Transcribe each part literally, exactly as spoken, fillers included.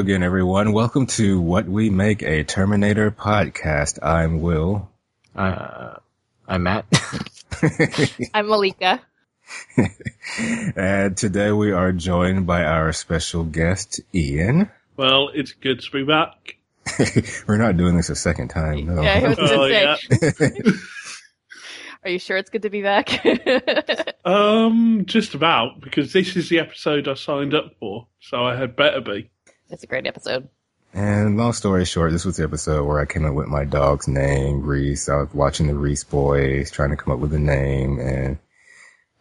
again, everyone. Welcome to What We Make, a Terminator podcast. I'm Will. Uh, I'm Matt. I'm Malika. And today we are joined by our special guest, Ian. Well, it's good to be back. We're not doing this a second time, no. Yeah, I was going to say. Yeah. Are you sure it's good to be back? um, just about, because this is the episode I signed up for, so I had better be. It's a great episode. And long story short, this was the episode where I came up with my dog's name, Reese. I was watching the Reese Boys, trying to come up with a name, and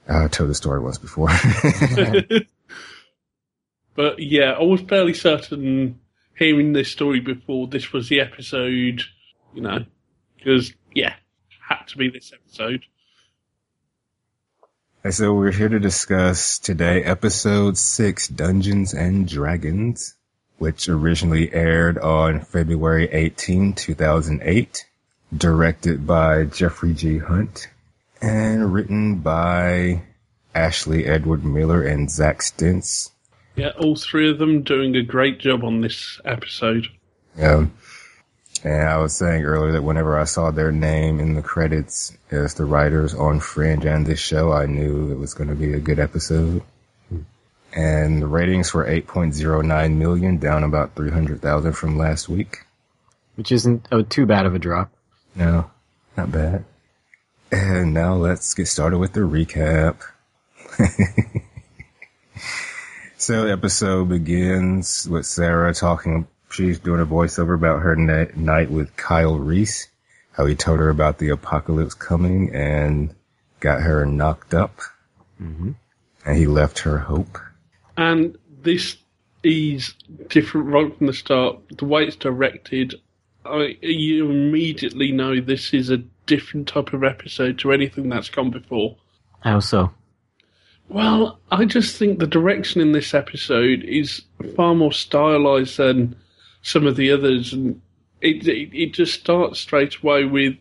I told the story once before. But yeah, I was fairly certain hearing this story before this was the episode, you know, because, yeah, had to be this episode. And so we're here to discuss today episode six, Dungeons and Dragons, which originally aired on February eighteenth, two thousand eight, directed by Jeffrey G. Hunt, and written by Ashley Edward Miller and Zach Stentz. Yeah, all three of them doing a great job on this episode. Yeah. And I was saying earlier that whenever I saw their name in the credits as the writers on Fringe and this show, I knew it was going to be a good episode. And the ratings were eight point oh nine million, down about three hundred thousand from last week. Which isn't oh, too bad of a drop. No, not bad. And now let's get started with the recap. So the episode begins with Sarah talking. She's doing a voiceover about her night with Kyle Reese, how he told her about the apocalypse coming and got her knocked up. Mm-hmm. And he left her hope. And this is different right from the start. The way it's directed, I, you immediately know this is a different type of episode to anything that's gone before. How so? Well, I just think the direction in this episode is far more stylized than some of the others, and it, it it just starts straight away with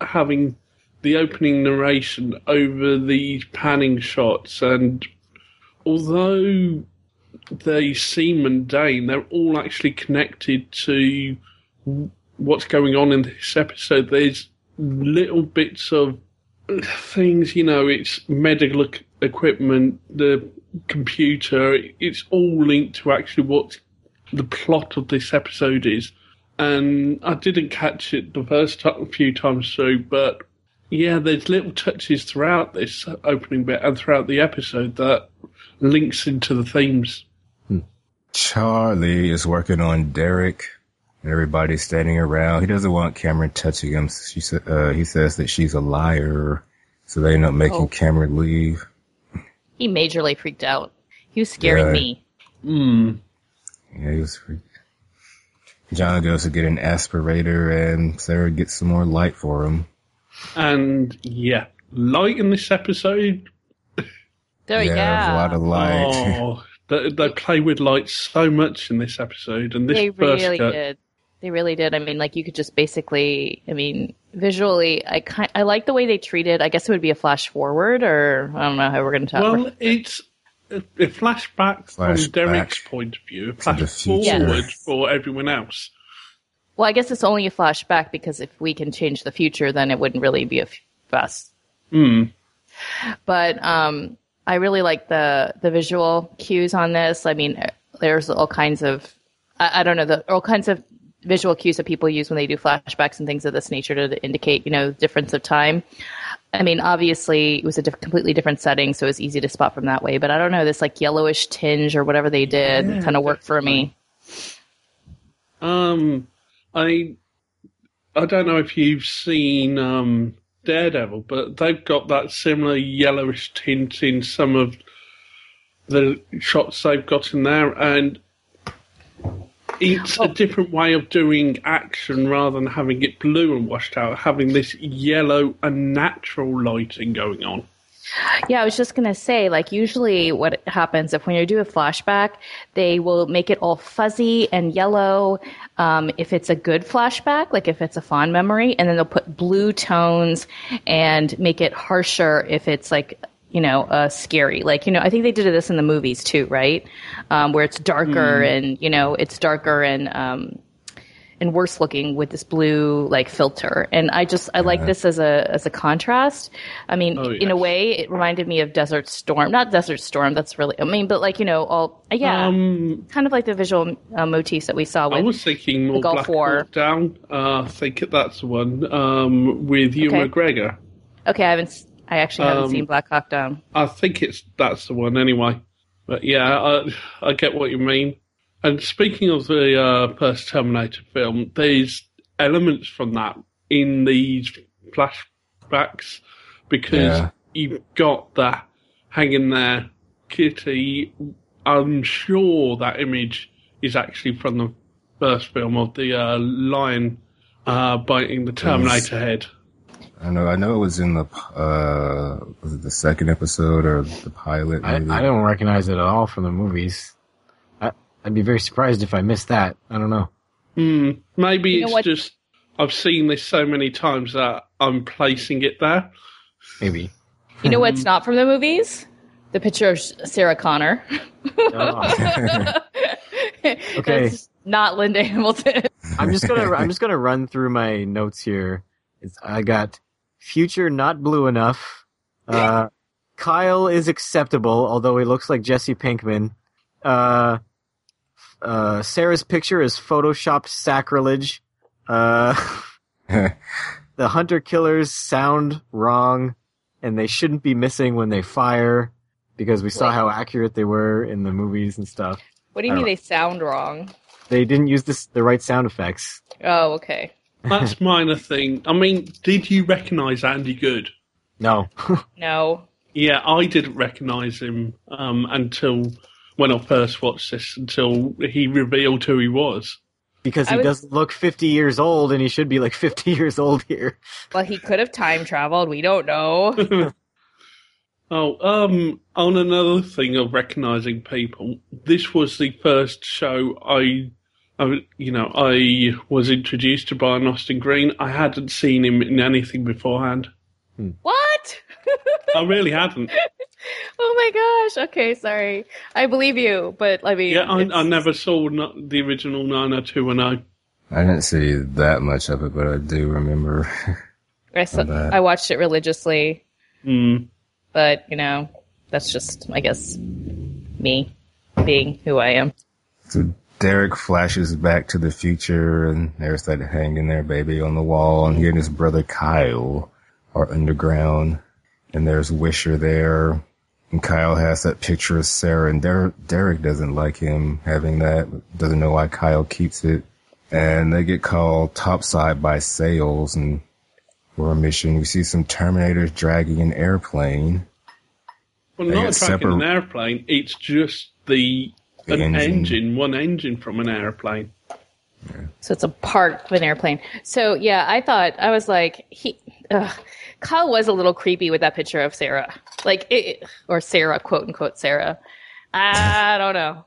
having the opening narration over the panning shots, and although they seem mundane, they're all actually connected to what's going on in this episode. There's little bits of things, you know, it's medical equipment, the computer, it's all linked to actually what's the plot of this episode is, and I didn't catch it the first t- few times through, but yeah, there's little touches throughout this opening bit and throughout the episode that links into the themes. Hmm. Charlie is working on Derek, and everybody's standing around. He doesn't want Cameron touching him. She uh, he says that she's a liar, so they end up making oh. Cameron leave. He majorly freaked out. He was scaring yeah. me. Hmm. Yeah, he was freaking. John goes to get an aspirator, and Sarah gets some more light for him. And, yeah, light in this episode. There we yeah, go. There's a lot of light. Oh, they, they play with light so much in this episode. And this They really cut. did. They really did. I mean, like, you could just basically, I mean, visually, I kind, I like the way they treat it. I guess it would be a flash forward, or I don't know how we're going to talk about it. Well, it's... A flashback flash from Derek's back. point of view, a flash forward yeah. for everyone else. Well, I guess it's only a flashback because if we can change the future, then it wouldn't really be a fuss. Mm. But um, I really like the, the visual cues on this. I mean, there's all kinds of, I, I don't know, the all kinds of visual cues that people use when they do flashbacks and things of this nature to indicate, you know, difference of time. I mean, obviously, it was a diff- completely different setting, so it was easy to spot from that way. But I don't know, this like yellowish tinge or whatever they did yeah, kind of worked for me. Um, I I don't know if you've seen um, Daredevil, but they've got that similar yellowish tint in some of the shots they've got in there. And it's oh. a different way of doing action rather than having it blue and washed out, having this yellow and natural lighting going on. Yeah, I was just going to say, like, usually what happens if when you do a flashback, they will make it all fuzzy and yellow um, if it's a good flashback, like if it's a fond memory, and then they'll put blue tones and make it harsher if it's like you know, uh, scary. Like, you know, I think they did this in the movies too, right? Um, where it's darker mm. and, you know, it's darker and um, and worse looking with this blue like filter. And I just I yeah. like this as a as a contrast. I mean, oh, yes. in a way, it reminded me of Desert Storm. Not Desert Storm. That's really I mean, but like, you know, all yeah, um, kind of like the visual uh, motifs that we saw. With I was thinking more Black Hawk Down. Uh, I think that's the one um, with Ewan okay. McGregor. Okay, I haven't. I actually haven't um, seen Black Hawk Down. I think it's that's the one anyway. But yeah, I, I get what you mean. And speaking of the uh, first Terminator film, there's elements from that in these flashbacks because yeah. you've got that hanging there, Kitty. I'm sure that image is actually from the first film of the uh, lion uh, biting the Terminator head. I know. I know it was in the uh, was it the second episode or the pilot. Maybe? I, I don't recognize it at all from the movies. I, I'd be very surprised if I missed that. I don't know. Mm, maybe you it's know just I've seen this so many times that I'm placing it there. Maybe. You know what's not from the movies? The picture of Sarah Connor. Oh. Okay. That's not Linda Hamilton. I'm just gonna I'm just gonna run through my notes here. I got future not blue enough. Uh, Kyle is acceptable, although he looks like Jesse Pinkman. Uh, uh, Sarah's picture is photoshopped sacrilege. Uh, the hunter killers sound wrong, and they shouldn't be missing when they fire because we saw how accurate they were in the movies and stuff. What do you mean know. They sound wrong? They didn't use this, the right sound effects. Oh, okay. That's minor thing. I mean, did you recognise Andy Good? No. No. Yeah, I didn't recognise him um, until when I first watched this, until he revealed who he was. Because he was... doesn't look fifty years old, and he should be like fifty years old here. Well, he could have time travelled. We don't know. Oh, um, on another thing of recognising people, this was the first show I... I, you know, I was introduced to Brian Austin Green. I hadn't seen him in anything beforehand. What? I really hadn't. Oh my gosh. Okay, sorry. I believe you, but I mean... Yeah, I, I never saw the original nine oh two one oh. I didn't see that much of it, but I do remember. I, saw, I watched it religiously. Mm. But, you know, that's just, I guess, me being who I am. So, Derek flashes back to the future, and there's that hanging there baby on the wall, and he and his brother Kyle are underground, and there's Wisher there, and Kyle has that picture of Sarah, and Der- Derek doesn't like him having that, doesn't know why Kyle keeps it, and they get called topside by Sales, and we're on mission. We see some Terminators dragging an airplane. Well, they not dragging separ- an airplane, it's just the... An engine. engine, one engine from an airplane. Yeah. So it's a part of an airplane. So yeah, I thought I was like, he, ugh. Kyle was a little creepy with that picture of Sarah, like it, or Sarah, quote unquote Sarah. I don't know.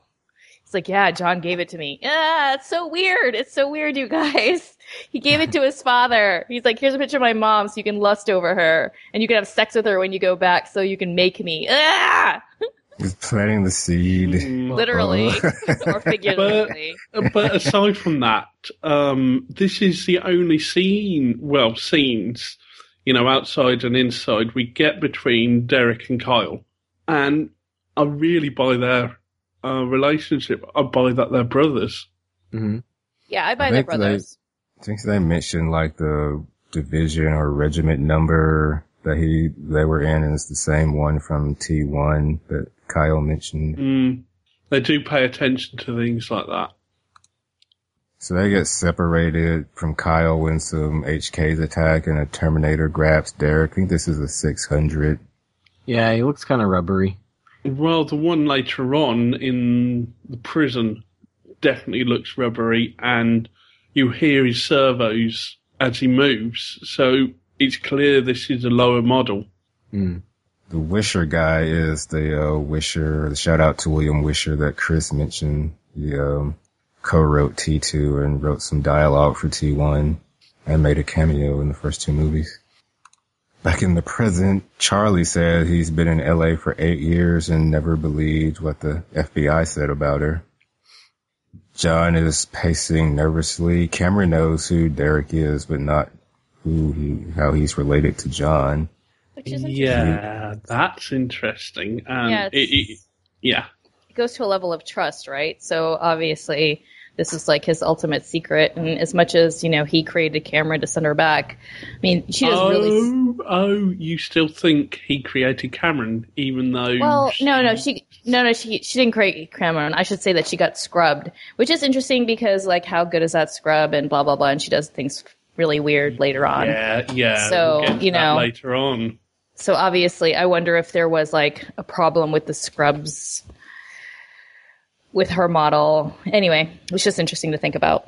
It's like, yeah, John gave it to me. Yeah, it's so weird. It's so weird, you guys. He gave it to his father. He's like, here's a picture of my mom, so you can lust over her, and you can have sex with her when you go back, so you can make me. Ah. He's planting the seed. Literally. Or figuratively. But, but aside from that, um, this is the only scene, well, scenes, you know, outside and inside, we get between Derek and Kyle. And I really buy their uh, relationship. I buy that they're brothers. Mm-hmm. Yeah, I buy I their brothers. They, I think they mentioned, like, the division or regiment number that he they were in, and it's the same one from T one that Kyle mentioned. Mm, they do pay attention to things like that. So they get separated from Kyle when some H K's attack and a Terminator grabs Derek. I think this is a six hundred. Yeah, he looks kind of rubbery. Well, the one later on in the prison definitely looks rubbery, and you hear his servos as he moves, so... It's clear this is a lower model. Mm. The Wisher guy is the uh, Wisher, the shout out to William Wisher that Chris mentioned. He um, co-wrote T two and wrote some dialogue for T one and made a cameo in the first two movies. Back in the present, Charlie said he's been in L A for eight years and never believed what the F B I said about her. John is pacing nervously. Cameron knows who Derek is, but not who he, how he's related to John. Which is yeah, that's interesting. Um, yeah, it, it, yeah. It goes to a level of trust, right? So obviously this is like his ultimate secret, and as much as, you know, he created Cameron to send her back, I mean, she doesn't oh, really. Oh, you still think he created Cameron, even though? Well, she... no, no, she, no, no, she, she didn't create Cameron. I should say that she got scrubbed, which is interesting because, like, how good is that scrub and blah blah blah, and she does things really weird later on. Yeah, yeah. So we'll you know, later on. So obviously, I wonder if there was like a problem with the scrubs. With her model. Anyway, it's just interesting to think about.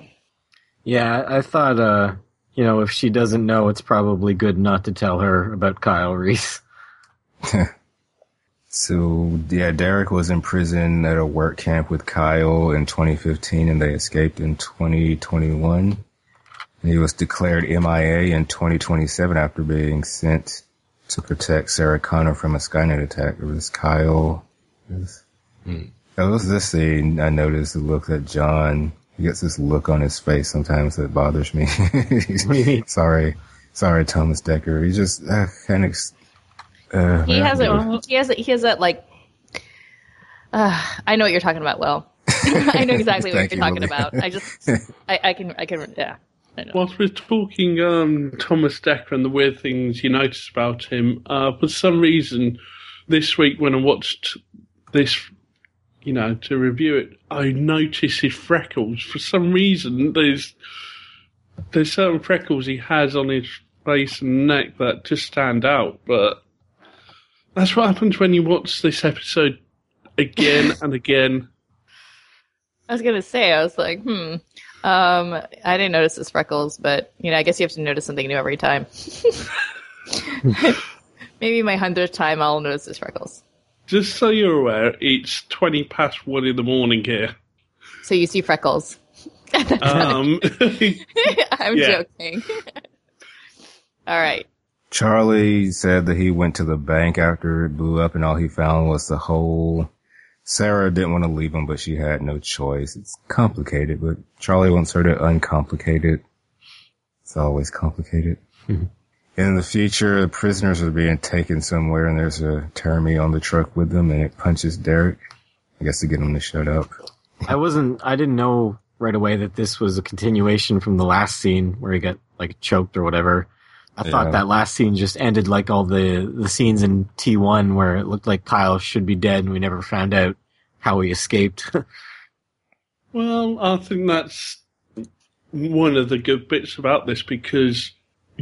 Yeah, I thought, uh, you know, if she doesn't know, it's probably good not to tell her about Kyle Reese. So, yeah, Derek was in prison at a work camp with Kyle in twenty fifteen, and they escaped in twenty twenty-one. He was declared M I A in twenty twenty-seven after being sent to protect Sarah Connor from a Skynet attack. It was Kyle... Hmm. It was this scene, I noticed the look that John, he gets this look on his face sometimes that bothers me. sorry, sorry, Thomas Dekker. He just uh, kind of. Uh, he has it. He has it. He has that like. Uh, I know what you're talking about. Well, I know exactly what you're you, talking Lily. About. I just, I, I can, I can, yeah. I know. Whilst we're talking, um, Thomas Dekker and the weird things you notice about him, uh, for some reason, this week when I watched this. You know, to review it, I notice his freckles. For some reason, there's there's certain freckles he has on his face and neck that just stand out. But that's what happens when you watch this episode again and again. I was gonna say, I was like, hmm, um, I didn't notice his freckles, but you know, I guess you have to notice something new every time. Maybe my hundredth time, I'll notice his freckles. Just so you're aware, it's twenty past one in the morning here. So you see freckles. um, I'm yeah. joking. All right. Charlie said that he went to the bank after it blew up, and all he found was the hole. Sarah didn't want to leave him, but she had no choice. It's complicated, but Charlie wants her to uncomplicate it. It's always complicated. Mm-hmm. In the future, the prisoners are being taken somewhere, and there's a Termie on the truck with them, and it punches Derek, I guess, to get him to shut up. I wasn't, I didn't know right away that this was a continuation from the last scene where he got, like, choked or whatever. I yeah. thought that last scene just ended like all the, the scenes in T one where it looked like Kyle should be dead, and we never found out how he escaped. Well, I think that's one of the good bits about this, because...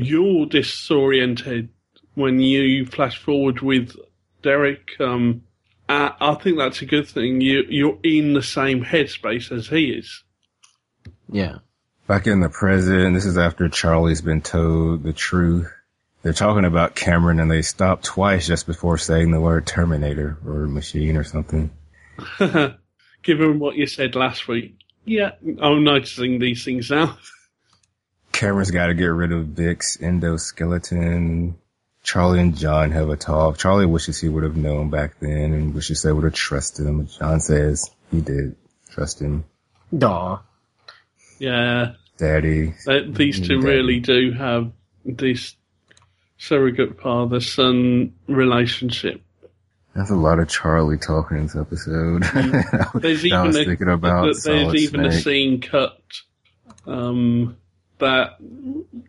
You're disoriented when you flash forward with Derek. Um, I, I think that's a good thing. You, you're in the same headspace as he is. Yeah. Back in the present, this is after Charlie's been told the truth. They're talking about Cameron, and they stop twice just before saying the word Terminator or machine or something. Given what you said last week, yeah, I'm noticing these things now. Cameron's got to get rid of Vic's endoskeleton. Charlie and John have a talk. Charlie wishes he would have known back then and wishes they would have trusted him. John says he did trust him. Aw. Yeah. Daddy. They, these two Daddy. Really do have this surrogate father-son relationship. That's a lot of Charlie talking in this episode. There's even, I was thinking about a, there's even a scene cut... Um... But,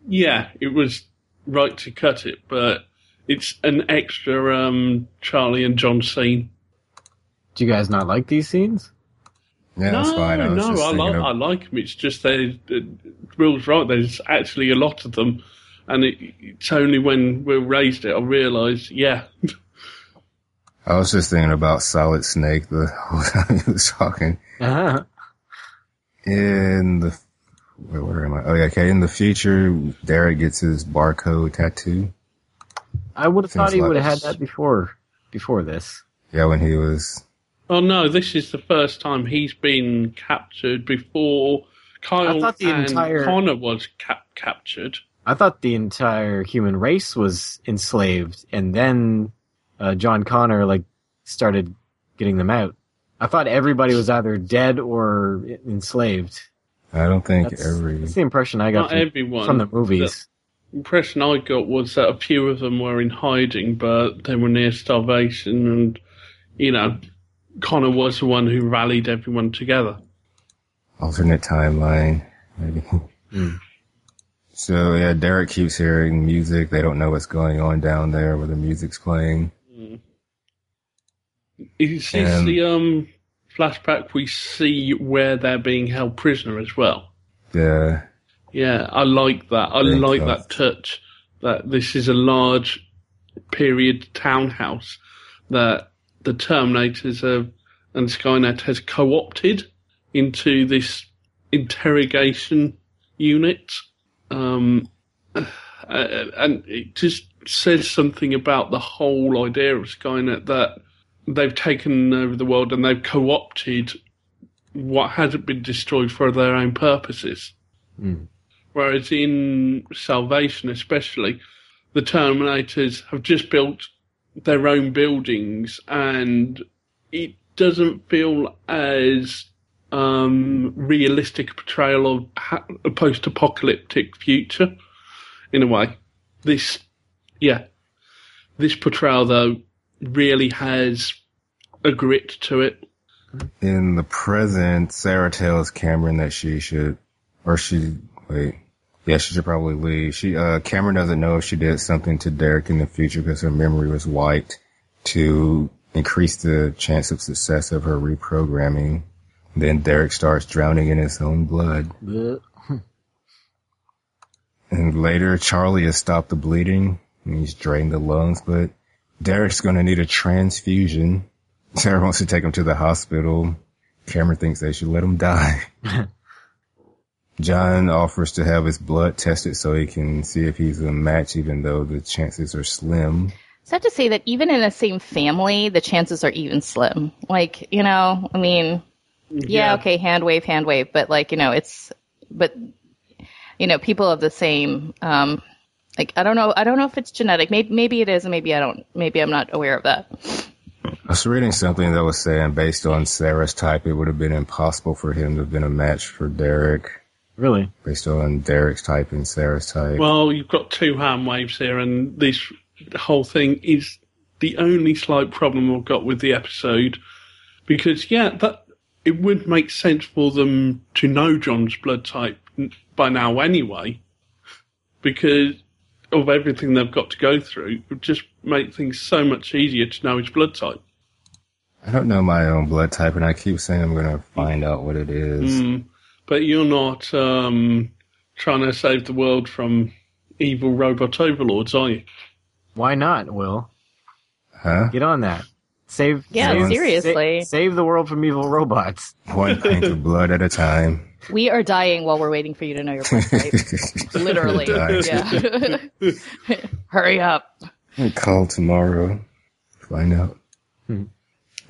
yeah, it was right to cut it, but it's an extra um, Charlie and John scene. Do you guys not like these scenes? Yeah, no, that's fine. I no, I, li- of- I like them. It's just, they, it, Will's right, there's actually a lot of them, and it, it's only when Will raised it I realised, yeah. I was just thinking about Solid Snake the whole time he was talking. Uh-huh. In the... Wait, where am I? Oh, yeah, okay. In the future, Derek gets his barcode tattoo. I would have thought he would have had that before, before this. Yeah, when he was. Oh no, this is the first time he's been captured. Before Kyle I thought the and entire... Connor was cap- captured. I thought the entire human race was enslaved, and then uh, John Connor like started getting them out. I thought everybody was either dead or enslaved. I don't think that's, every. That's the impression I got from, everyone, from the movies. The impression I got was that a few of them were in hiding, but they were near starvation, and you know, Connor was the one who rallied everyone together. Alternate timeline, maybe. Mm. So yeah, Derek keeps hearing music. They don't know what's going on down there where the music's playing. Mm. Is this the um, flashback we see where they're being held prisoner as well? Yeah. Yeah, I like that. I Very like tough. that touch. That this is a large period townhouse that the Terminators have, and Skynet has co-opted into this interrogation unit. Um, and it just says something about the whole idea of Skynet that they've taken over the world and they've co-opted what hasn't been destroyed for their own purposes. Mm. Whereas in Salvation especially, the Terminators have just built their own buildings and it doesn't feel as um, realistic a portrayal of ha- a post-apocalyptic future in a way. This, yeah, this portrayal though really has a grit to it. In the present, Sarah tells Cameron that she should, or she, wait, yeah, she should probably leave. She, uh, Cameron doesn't know if she did something to Derek in the future because her memory was wiped to increase the chance of success of her reprogramming. Then Derek starts drowning in his own blood. And later, Charlie has stopped the bleeding and he's drained the lungs, but Derek's going to need a transfusion. Sarah wants to take him to the hospital. Cameron thinks they should let him die. John offers to have his blood tested so he can see if he's a match, even though the chances are slim. So I have to say that even in the same family, the chances are even slim. Like, you know, I mean, yeah, yeah. okay, hand wave, hand wave. But, like, you know, it's, but, you know, people of the same, um, Like I don't know, I don't know if it's genetic. Maybe, maybe it is, and maybe I don't. Maybe I'm not aware of that. I was reading something that was saying based on Sarah's type, it would have been impossible for him to have been a match for Derek. Really? Based on Derek's type and Sarah's type. Well, you've got two hand waves here, and this whole thing is the only slight problem I've got with the episode, because yeah, that it would make sense for them to know John's blood type by now anyway, because of everything they've got to go through, it would just make things so much easier to know his blood type. I don't know my own blood type, and I keep saying I'm going to find out what it is. Mm, but you're not um, trying to save the world from evil robot overlords, are you? Why not, Will? Huh? Get on that. Save, yeah, save, seriously. Sa- save the world from evil robots. One pint of blood at a time. We are dying while we're waiting for you to know your blood type. Literally. Yeah. Hurry up. I'll call tomorrow. Find out. Hmm.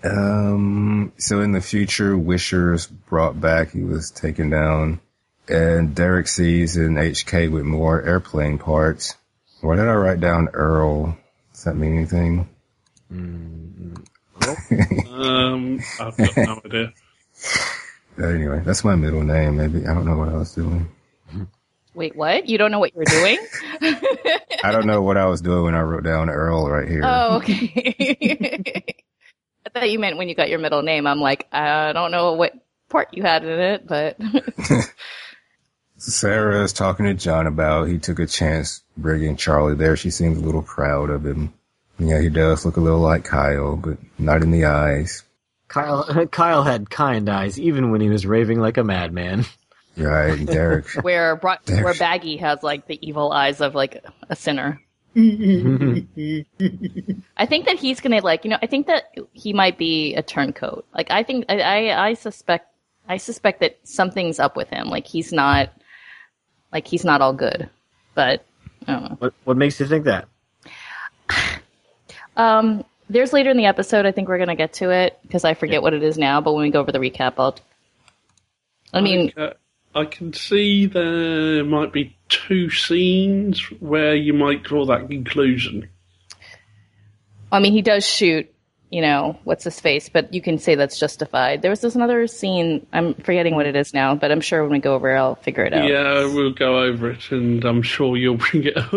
Um, so in the future, Wisher's brought back. He was taken down. And Derek sees an H K with more airplane parts. Why did I write down Earl? Does that mean anything? Mm, um, I've got no idea. Anyway, that's my middle name, maybe. I don't know what I was doing. Wait, what? You don't know what you were doing? I don't know what I was doing when I wrote down Earl right here. Oh, okay. I thought you meant when you got your middle name. I'm like, I don't know what part you had in it, but... Sarah is talking to John about he took a chance bringing Charlie there. She seems a little proud of him. Yeah, he does look a little like Kyle, but not in the eyes. Kyle Kyle had kind eyes, even when he was raving like a madman. Right, Derek. Where brought, Derek. Where Baggy has, like, the evil eyes of, like, a sinner. I think that he's going to, like, you know, I think that he might be a turncoat. Like, I think, I, I, I suspect, I suspect that something's up with him. Like, he's not, like, he's not all good. But, I don't know. What, what makes you think that? um... There's later in the episode, I think we're going to get to it, because I forget yeah. what it is now, but when we go over the recap, I'll... I mean... I, uh, I can see there might be two scenes where you might draw that conclusion. I mean, he does shoot, you know, what's his face, but you can say that's justified. There was this another scene, I'm forgetting what it is now, but I'm sure when we go over it, I'll figure it out. Yeah, we'll go over it, and I'm sure you'll bring it up.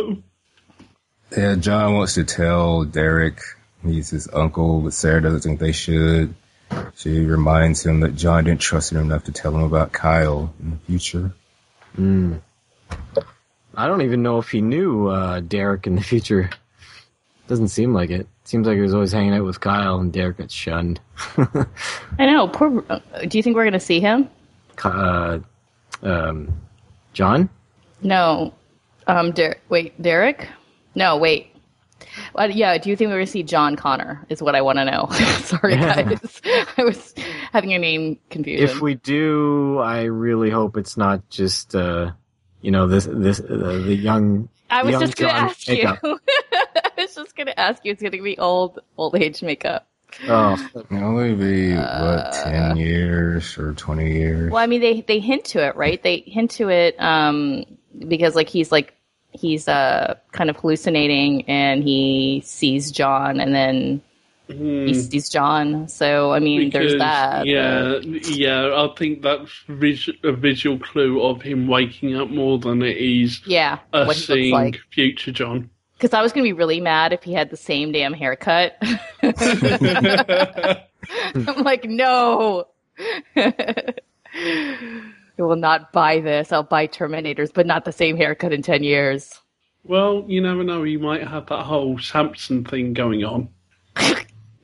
Yeah, John wants to tell Derek he's his uncle, but Sarah doesn't think they should. She reminds him that John didn't trust him enough to tell him about Kyle in the future. Mm. I don't even know if he knew uh, Derek in the future. Doesn't seem like it. Seems like he was always hanging out with Kyle, and Derek got shunned. I know. Poor. Do you think we're going to see him? Uh, um, John? No. Um. Der- wait, Derek? No, wait. Uh, yeah, do you think we're going to see John Connor is what I want to know. Sorry, yeah. guys. I was having a name confusion. If we do, I really hope it's not just, uh, you know, this this uh, the young I was young just going to ask makeup. you. I was just going to ask you. It's going to be old, old age makeup. Oh, it'll only be, uh, what, ten years or twenty years? Well, I mean, they, they hint to it, right? They hint to it um, because, like, he's, like, He's uh, kind of hallucinating, and he sees John, and then mm. he sees John. So, I mean, because, there's that. Yeah, but... yeah. I think that's vis- a visual clue of him waking up more than it is yeah, us seeing like. future John. Because I was going to be really mad if he had the same damn haircut. I'm like, no. I will not buy this. I'll buy Terminators, but not the same haircut in ten years. Well, you never know. You might have that whole Samson thing going on.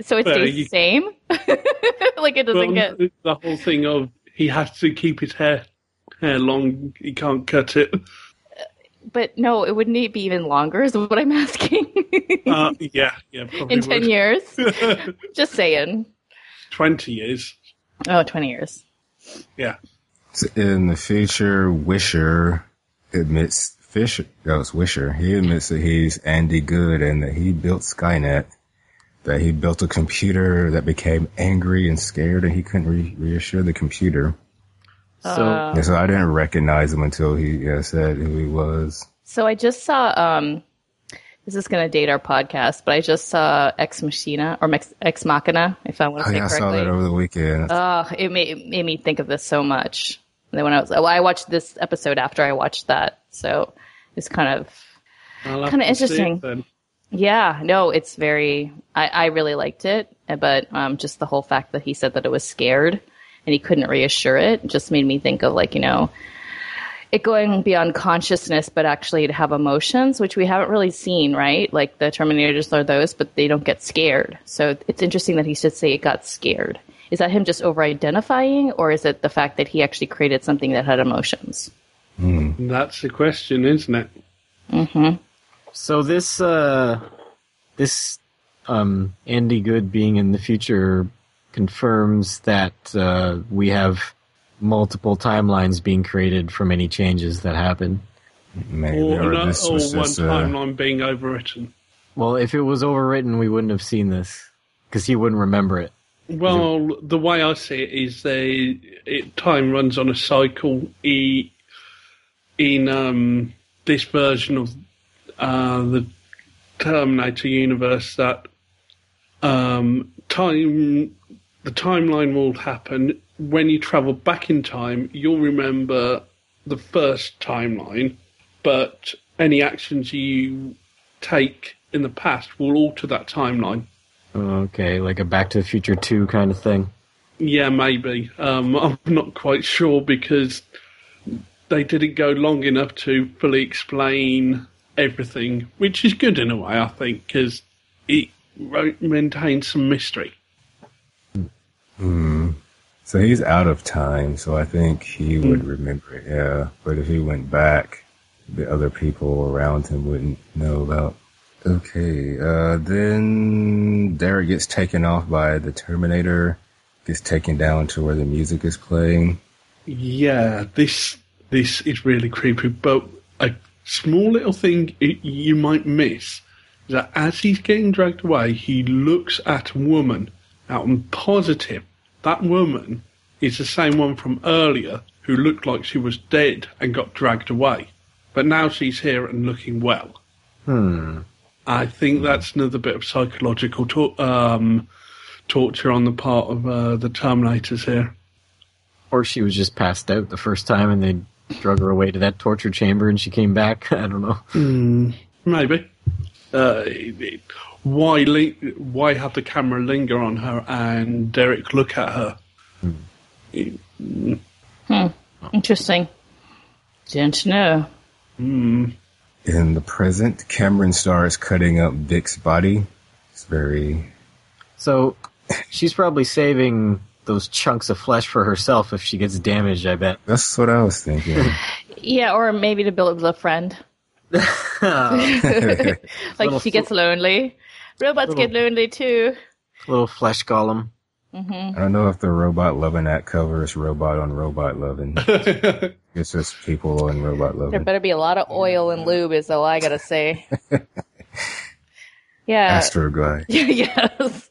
So it stays the same? Like it doesn't get... The whole thing of he has to keep his hair, hair long. He can't cut it. But no, it wouldn't be even longer is what I'm asking. uh, yeah, yeah, probably In ten would. years? Just saying. twenty years. Oh, twenty years. Yeah. In the future, Wisher admits Fisher. That was Wisher. He admits that he's Andy Good and that he built Skynet. That he built a computer that became angry and scared, and he couldn't re- reassure the computer. So, uh, so I didn't recognize him until he yeah, said who he was. So I just saw. Um, this is going to date our podcast, but I just saw Ex Machina or Mex- Ex Machina, if I want to oh, say yeah, correctly. I saw that over the weekend. Oh, it made, it made me think of this so much. And then when I was, well, I watched this episode after I watched that, so it's kind of kind of interesting. It, yeah, no, it's very. I, I really liked it, but um, just the whole fact that he said that it was scared and he couldn't reassure it just made me think of like you know, it going beyond consciousness, but actually to have emotions, which we haven't really seen, right? Like the Terminators are those, but they don't get scared. So it's interesting that he should say it got scared. Is that him just over-identifying, or is it the fact that he actually created something that had emotions? Mm. That's the question, isn't it? Mm-hmm. So this, uh, this um, Andy Good being in the future confirms that uh, we have multiple timelines being created from any changes that happen. Maybe, or, or, no, this was or just, one timeline uh, being overwritten. Well, if it was overwritten, we wouldn't have seen this, because he wouldn't remember it. Well, the way I see it is they, it, time runs on a cycle. E, in um, this version of uh, the Terminator universe, that um, time, the timeline will happen. When you travel back in time, you'll remember the first timeline, but any actions you take in the past will alter that timeline. Okay, like a Back to the Future two kind of thing? Yeah, maybe. Um, I'm not quite sure because they didn't go long enough to fully explain everything, which is good in a way, I think, because it maintains some mystery. Hmm. So he's out of time, so I think he would hmm. remember it, yeah. But if he went back, the other people around him wouldn't know about. Okay, uh, then Derek gets taken off by the Terminator, gets taken down to where the music is playing. Yeah, this this is really creepy, but a small little thing it, you might miss is that as he's getting dragged away, he looks at a woman. Now, I'm positive that woman is the same one from earlier who looked like she was dead and got dragged away. But now she's here and looking well. Hmm. I think that's another bit of psychological to- um, torture on the part of uh, the Terminators here. Or she was just passed out the first time and they drug her away to that torture chamber and she came back. I don't know. Mm, maybe. Uh, why, li- why have the camera linger on her and Derek look at her? Hmm. Hmm. Interesting. Didn't know. Hmm. In the present, Cameron Starr is cutting up Vic's body. It's very... So, she's probably saving those chunks of flesh for herself if she gets damaged, I bet. That's what I was thinking. Yeah, or maybe to build with a friend. Like, if she gets lonely. Robots little, get lonely, too. Little flesh golem. Mm-hmm. I don't know if the robot loving that cover is robot on robot loving. It's just people on robot loving. There better be a lot of oil and lube, is all I gotta say. Yeah. Astroglide. Yes.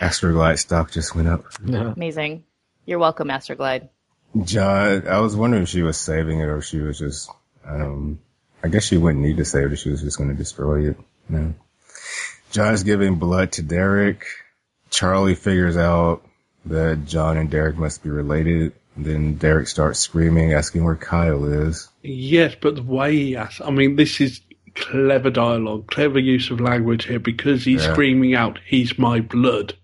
Astroglide stock just went up. Yeah. Amazing. You're welcome, Astroglide. John, I was wondering if she was saving it or if she was just. Um, I guess she wouldn't need to save it. She was just going to destroy it. No. John's giving blood to Derek. Charlie figures out that John and Derek must be related. Then Derek starts screaming, asking where Kyle is. Yes, but the way he asks, I mean, this is clever dialogue, clever use of language here, because he's yeah. screaming out, he's my blood.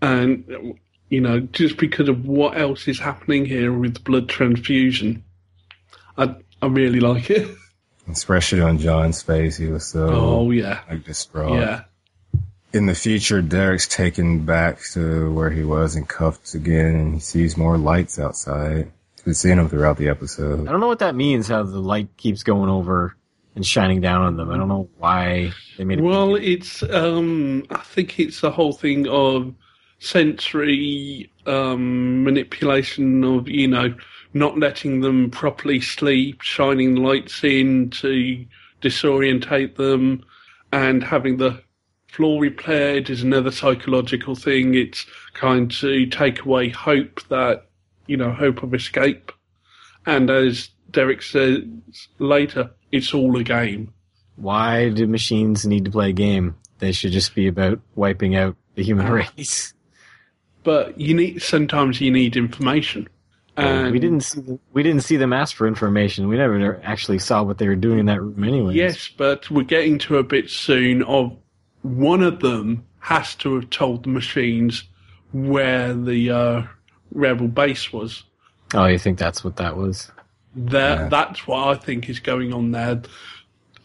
And, you know, just because of what else is happening here with blood transfusion, I I really like it. Especially on John's face, he was so oh, yeah. like distraught. Yeah. In the future, Derek's taken back to where he was and cuffed again, and he sees more lights outside. We've seen them throughout the episode. I don't know what that means, how the light keeps going over and shining down on them. I don't know why they made it. Well, it's, um, I think it's the whole thing of sensory um, manipulation of, you know, not letting them properly sleep, shining lights in to disorientate them, and having the floor repaired is another psychological thing. It's kind to take away hope that, you know, hope of escape. And as Derek says later, it's all a game. Why do machines need to play a game? They should just be about wiping out the human race. But you need sometimes you need information. And we didn't see them, we didn't see them ask for information. We never actually saw what they were doing in that room anyway. Yes, but we're getting to a bit soon of one of them has to have told the machines where the uh, rebel base was. Oh, you think that's what that was? That, yeah. That's what I think is going on there.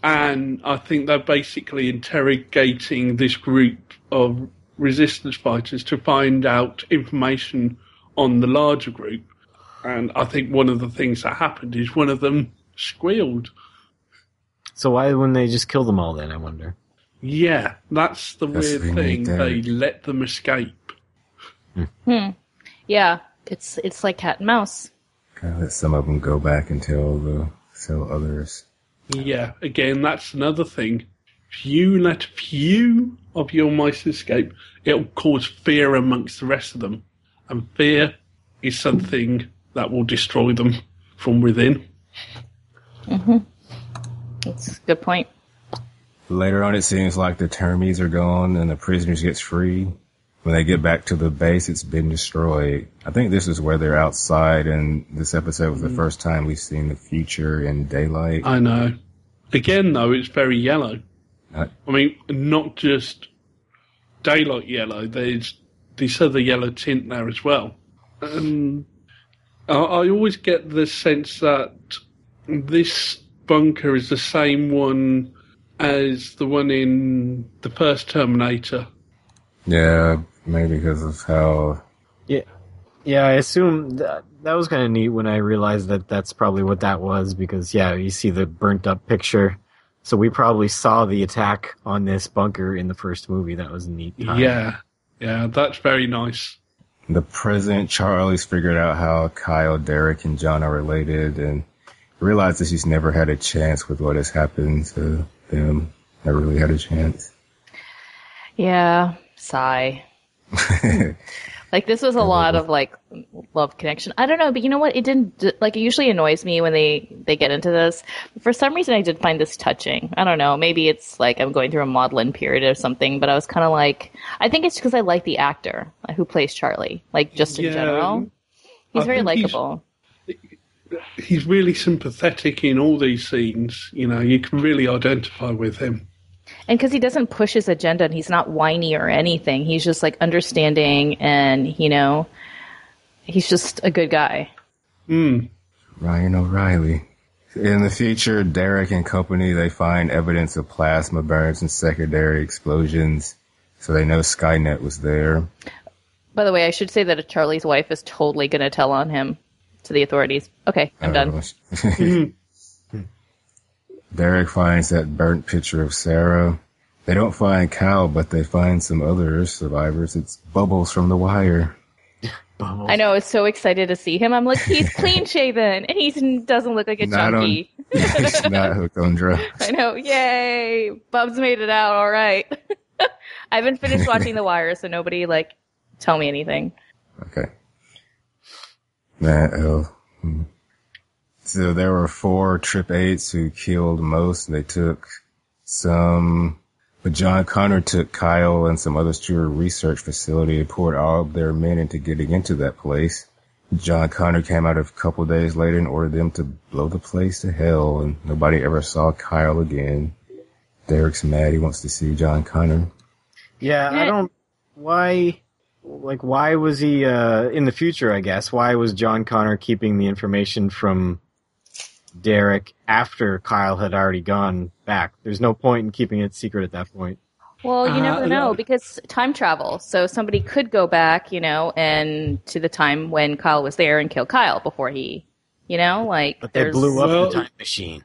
And I think they're basically interrogating this group of resistance fighters to find out information on the larger group. And I think one of the things that happened is one of them squealed. So why wouldn't they just kill them all then, I wonder? Yeah, that's the that's weird thing. They let them escape. Hmm. Hmm. Yeah, it's it's like cat and mouse. Kind of let some of them go back and tell the tell others. Yeah, again, that's another thing. If you let few of your mice escape, it'll cause fear amongst the rest of them, and fear is something that will destroy them from within. Mm-hmm. That's a good point. Later on, it seems like the Termies are gone and the prisoners gets free. When they get back to the base, it's been destroyed. I think this is where they're outside, and this episode was the mm. first time we've seen the future in daylight. I know. Again, though, it's very yellow. Not- I mean, not just daylight yellow. There's this other yellow tint there as well. Um, I, I always get the sense that this bunker is the same one as the one in the first Terminator. Yeah, maybe because of how... Yeah, yeah. I assume that, that was kind of neat when I realized that that's probably what that was, because, yeah, you see the burnt-up picture. So we probably saw the attack on this bunker in the first movie. That was neat. Time. Yeah, yeah, that's very nice. The present, Charlie's figured out how Kyle, Derek, and John are related, and realizes he's never had a chance with what has happened to... them. I really had a chance. Yeah, sigh. Like Like, this was a lot of, like, love connection. I don't know, but you know what? It didn't, like, it usually annoys me when they, they get into this. For some reason, I did find this touching. I don't know. Maybe it's, like, I'm going through a maudlin period or something, but I was kind of like, I think it's because I like the actor who plays Charlie, like, just in yeah, general. He's I very likable. He's, he's really sympathetic in all these scenes. You know, you can really identify with him. And because he doesn't push his agenda and he's not whiny or anything. He's just, like, understanding and, you know, he's just a good guy. Mm. Ryan O'Reilly. In the future, Derek and company, they find evidence of plasma burns and secondary explosions, so they know Skynet was there. By the way, I should say that Charlie's wife is totally going to tell on him to the authorities. Okay, I'm uh, done. Derek finds that burnt picture of Sarah. They don't find Kyle, but they find some other survivors. It's Bubbles from The Wire. Bubbles. I know. I was so excited to see him. I'm like, he's clean-shaven, and he doesn't look like a not junkie. On, he's not hooked on drugs. I know. Yay! Bubs made it out all right. I haven't finished watching The Wire, so nobody, like, tell me anything. Okay. Matt L. Hmm. So there were four Trip Eights who killed most, and they took some, but John Connor took Kyle and some others to a research facility and poured all of their men into getting into that place. John Connor came out a couple of days later and ordered them to blow the place to hell, and nobody ever saw Kyle again. Derek's mad he wants to see John Connor. Yeah, I don't, why... Like, why was he, uh, in the future, I guess, why was John Connor keeping the information from Derek after Kyle had already gone back? There's no point in keeping it secret at that point. Well, you never uh, know, because time travel. So somebody could go back, you know, and to the time when Kyle was there and kill Kyle before he, you know, like... But they blew up well, the time machine.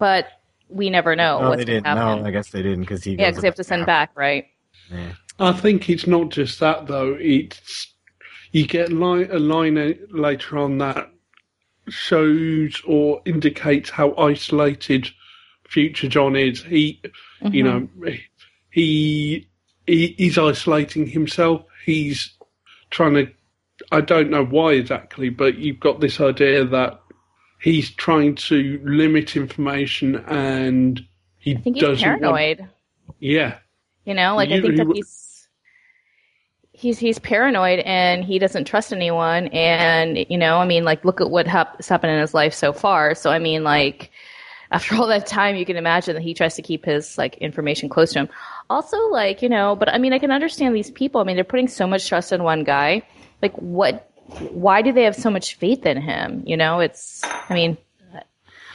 But we never know no, what's going to happen. No, I guess they didn't, because he... Yeah, because they have to send back, right? Yeah. I think it's not just that, though. It's you get li- a line later on that shows or indicates how isolated future John is. He, mm-hmm. you know, he, he he's isolating himself. He's trying to. I don't know why exactly, but you've got this idea that he's trying to limit information, and he I think he's doesn't. Paranoid. Want, yeah. You know, like you, I think that he's. He's he's paranoid and he doesn't trust anyone. And, you know, I mean, like, look at what hap- has happened in his life so far. So, I mean, like, after all that time, you can imagine that he tries to keep his, like, information close to him. Also, like, you know, but, I mean, I can understand these people. I mean, they're putting so much trust in one guy. Like, what – why do they have so much faith in him? You know, it's – I mean,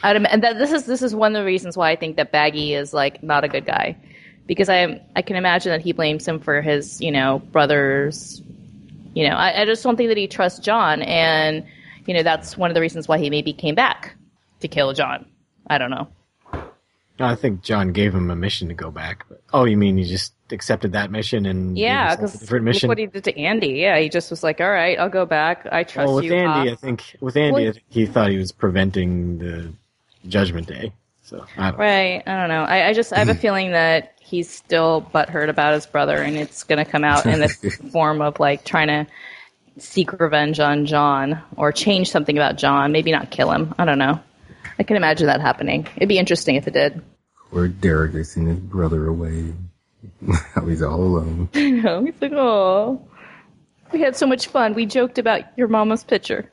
I would, and that, this is this is one of the reasons why I think that Baggy is, like, not a good guy. Because I I can imagine that he blames him for his, you know, brother's, you know, I, I just don't think that he trusts John. And, you know, that's one of the reasons why he maybe came back to kill John. I don't know. I think John gave him a mission to go back. But, oh, you mean he just accepted that mission and yeah, because look what he did to Andy. Yeah, he just was like, all right, I'll go back. I trust well, with you. Andy, I think, with Andy, well, I think he thought he was preventing the Judgment Day. So, I don't right. Know. I don't know. I, I just I have a feeling that he's still butthurt about his brother, and it's going to come out in the form of, like, trying to seek revenge on John or change something about John. Maybe not kill him. I don't know. I can imagine that happening. It'd be interesting if it did. Or Derek has seen his brother away. Now he's all alone. I know. He's like, oh, we had so much fun. We joked about your mama's picture.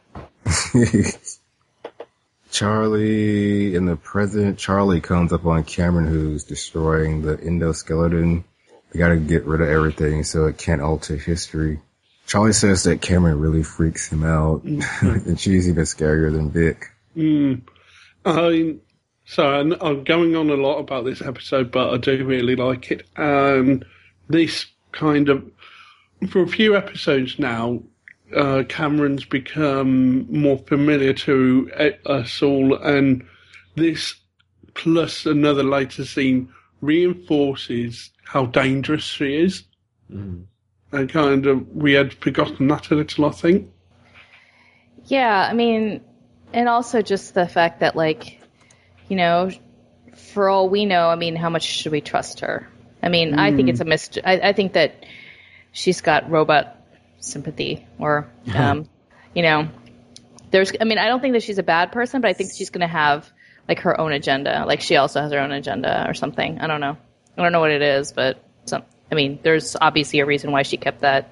Charlie, in the present, Charlie comes up on Cameron, who's destroying the endoskeleton. They gotta get rid of everything so it can't alter history. Charlie says that Cameron really freaks him out, mm-hmm. and she's even scarier than Vic. Mm. I, so I'm, I'm going on a lot about this episode, but I do really like it. Um, this kind of, for a few episodes now, Uh, Cameron's become more familiar to us all, and this plus another later scene reinforces how dangerous she is. Mm. And kind of we had forgotten that a little, I think. Yeah, I mean, and also just the fact that, like, you know, for all we know, I mean, how much should we trust her? I mean, mm. I think it's a mis- I, I think that she's got robot sympathy or, um, you know, there's, I mean, I don't think that she's a bad person, but I think she's going to have like her own agenda. Like she also has her own agenda or something. I don't know. I don't know what it is, but some, I mean, there's obviously a reason why she kept that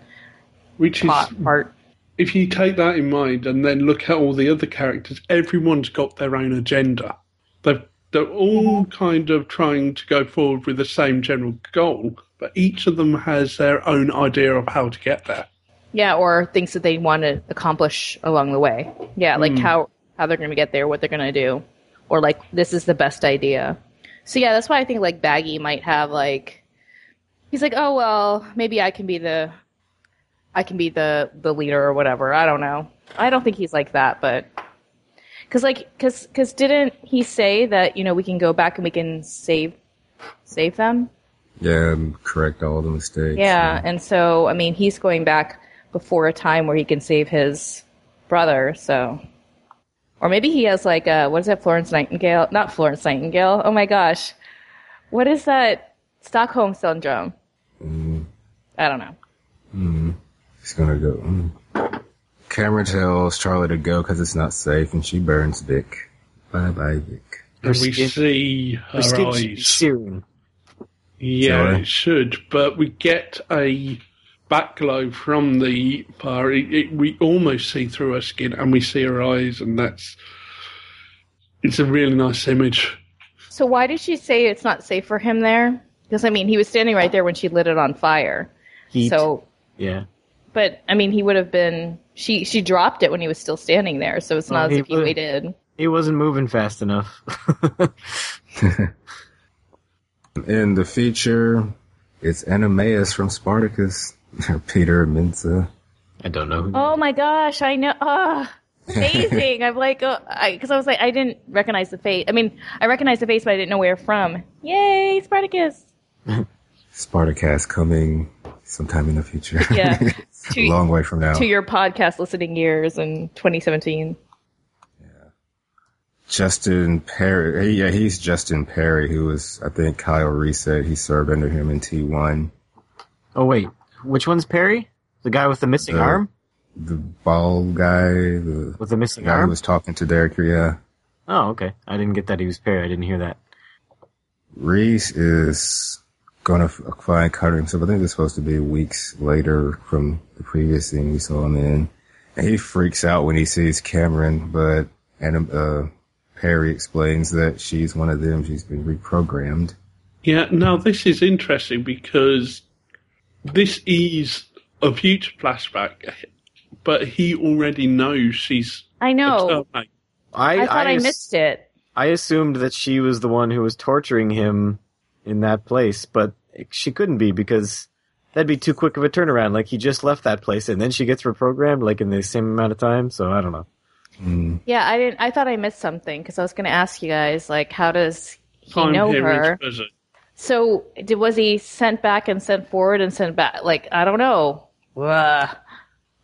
Which plot is, part. If you take that in mind and then look at all the other characters, everyone's got their own agenda. They've, they're all kind of trying to go forward with the same general goal, but each of them has their own idea of how to get there. Yeah, or things that they want to accomplish along the way. Yeah, like mm. how, how they're going to get there, what they're going to do, or like this is the best idea. So yeah, that's why I think like Baggy might have like he's like, oh well, maybe I can be the I can be the, the leader or whatever. I don't know. I don't think he's like that, but because like because because didn't he say that you know we can go back and we can save save them? Yeah, correct all the mistakes. Yeah, yeah. And so I mean he's going back before a time where he can save his brother, so. Or maybe he has like a, what is that, Florence Nightingale? Not Florence Nightingale. Oh my gosh. What is that? Stockholm syndrome. Mm. I don't know. Mm. He's going to go. Mm. Cameron tells Charlie to go because it's not safe and she burns Vic. Bye-bye, Vic. And we see her eyes. Yeah, Sorry. It should. But we get a backglow from the fire, it, it, we almost see through her skin and we see her eyes, and that's it's a really nice image. So why did she say it's not safe for him there? Because I mean he was standing right there when she lit it on fire. Heat. So yeah, but I mean he would have been she she dropped it when he was still standing there, so it's not well, as if he waited. He wasn't moving fast enough. In the feature, it's Animaeus from Spartacus. Peter Mensa. I don't know. Who oh my gosh, I know. Oh, amazing. I'm like, because oh, I, I was like, I didn't recognize the face. I mean, I recognized the face, but I didn't know where from. Yay, Spartacus. Spartacus coming sometime in the future. Yeah. to, a long way from now. To your podcast listening years in twenty seventeen. Yeah. Justin Perry. Yeah, he's Justin Perry, who was, I think Kyle Reese said he served under him in T one. Oh, wait. Which one's Perry? The guy with the missing the, arm? The bald guy. The with the missing guy arm? Who was talking to Derek, yeah. Oh, okay. I didn't get that he was Perry. I didn't hear that. Reese is going to find Cutter himself. I think it's supposed to be weeks later from the previous scene we saw him in. And he freaks out when he sees Cameron, but and, uh, Perry explains that she's one of them. She's been reprogrammed. Yeah, now this is interesting because this is a future flashback, but he already knows she's. I know. I, I thought I, I missed ass- it. I assumed that she was the one who was torturing him in that place, but she couldn't be because that'd be too quick of a turnaround. Like, he just left that place, and then she gets reprogrammed, like, in the same amount of time, so I don't know. Mm. Yeah, I didn't. I thought I missed something, because I was going to ask you guys, like, how does he time know her? So did, was he sent back and sent forward and sent back? Like, I don't know. Ugh.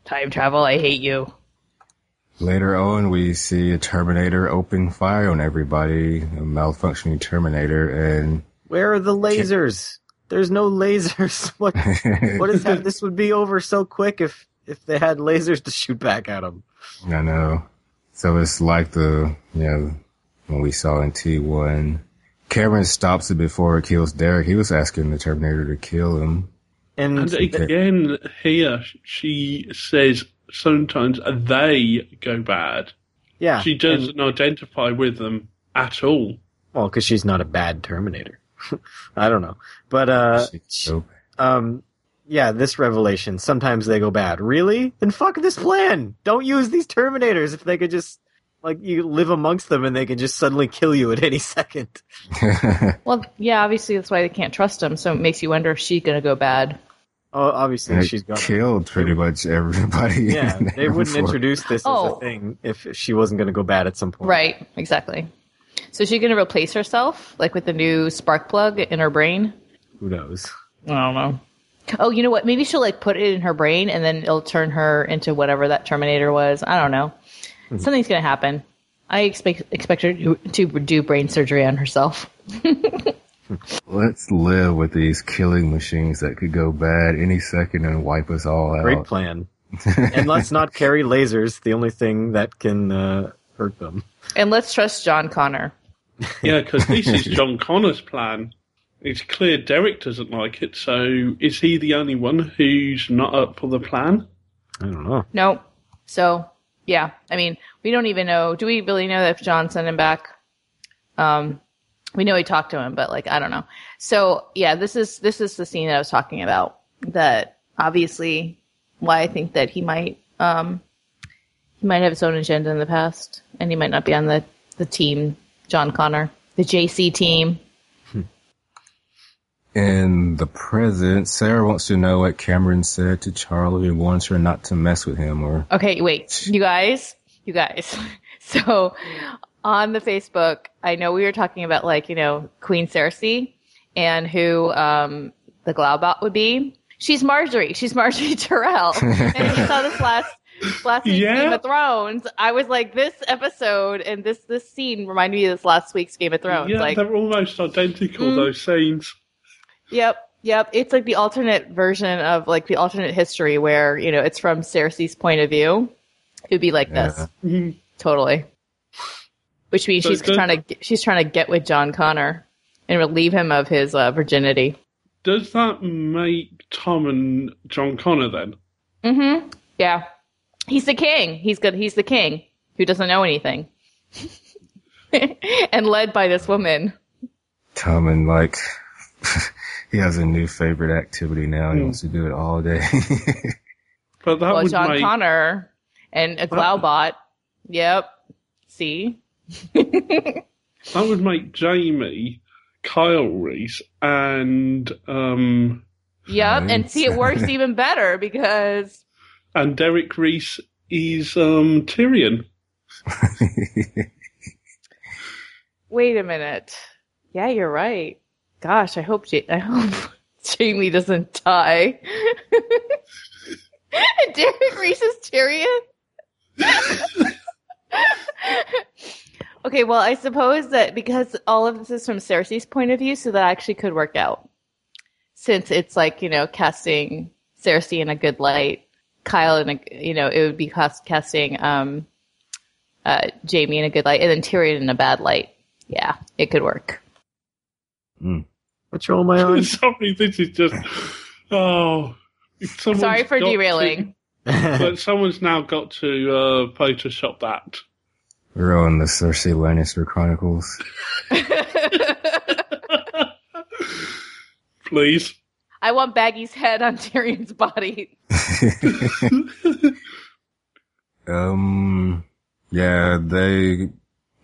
Time travel, I hate you. Later on, we see a Terminator open fire on everybody, a malfunctioning Terminator, and where are the lasers? There's no lasers. What? What is that? This would be over so quick if, if they had lasers to shoot back at them. I know. So it's like the, you know, when we saw in T one. Cameron stops it before it kills Derek. He was asking the Terminator to kill him. And, and again, here, she says sometimes they go bad. Yeah. She doesn't and, identify with them at all. Well, because she's not a bad Terminator. I don't know. But, uh, so um, yeah, this revelation, sometimes they go bad. Really? Then fuck this plan. Don't use these Terminators if they could just... Like, you live amongst them, and they can just suddenly kill you at any second. Well, yeah, obviously that's why they can't trust them, so it makes you wonder if she's going to go bad. Oh, obviously they she's going to. Killed pretty much everybody. Yeah, they wouldn't before. introduce this oh. as a thing if she wasn't going to go bad at some point. Right, exactly. So is she going to replace herself, like, with the new spark plug in her brain? Who knows? I don't know. Oh, you know what? Maybe she'll, like, put it in her brain, and then it'll turn her into whatever that Terminator was. I don't know. Something's going to happen. I expect expect her to, to do brain surgery on herself. Let's live with these killing machines that could go bad any second and wipe us all out. Great plan. And let's not carry lasers, the only thing that can uh, hurt them. And let's trust John Connor. Yeah, because this is John Connor's plan. It's clear Derek doesn't like it, so is he the only one who's not up for the plan? I don't know. No. So, yeah. I mean, we don't even know. Do we really know that if John sent him back? Um, we know he talked to him, but, like, I don't know. So, yeah, this is this is the scene that I was talking about, that obviously why I think that he might um, he might have his own agenda in the past, and he might not be on the, the team, John Connor, the J C team. In the present, Sarah wants to know what Cameron said to Charlie and warns her not to mess with him. Or okay, wait, you guys, you guys. So on the Facebook, I know we were talking about, like, you know, Queen Cersei and who um, the Glaubot would be. She's Margaery. She's Margaery Tyrell. And we saw this last last week's yeah. Game of Thrones. I was like, this episode and this this scene reminded me of this last week's Game of Thrones. Yeah, like, they're almost identical. Mm, those scenes. Yep, yep. It's like the alternate version of, like, the alternate history where, you know, it's from Cersei's point of view. It would be like yeah. this. Mm-hmm. Totally. Which means so she's trying to she's trying to get with John Connor and relieve him of his uh, virginity. Does that make Tom and John Connor then? Mm-hmm. Yeah. He's the king. He's good. He's the king who doesn't know anything. And led by this woman. Tom and, like... He has a new favorite activity now. He mm. wants to do it all day. But that well, would John make... Connor and a Glaubot. That... Yep. See? That would make Jamie, Kyle Reese, and... Um... Yep, and see, it works even better because... And Derek Reese is um, Tyrion. Wait a minute. Yeah, you're right. Gosh, I hope J- I hope Jamie doesn't die. Derek Reese is Tyrion? Okay, well, I suppose that because all of this is from Cersei's point of view, so that actually could work out. Since it's like, you know, casting Cersei in a good light, Kyle in a, you know, it would be cast- casting um, uh, Jamie in a good light, and then Tyrion in a bad light. Yeah, it could work. Mm. What's wrong with my eyes? Sorry, this is just. Oh, sorry for derailing. To, but someone's now got to uh, Photoshop that. We're on the Cersei Lannister Chronicles. Please. I want Baggy's head on Tyrion's body. um. Yeah, they.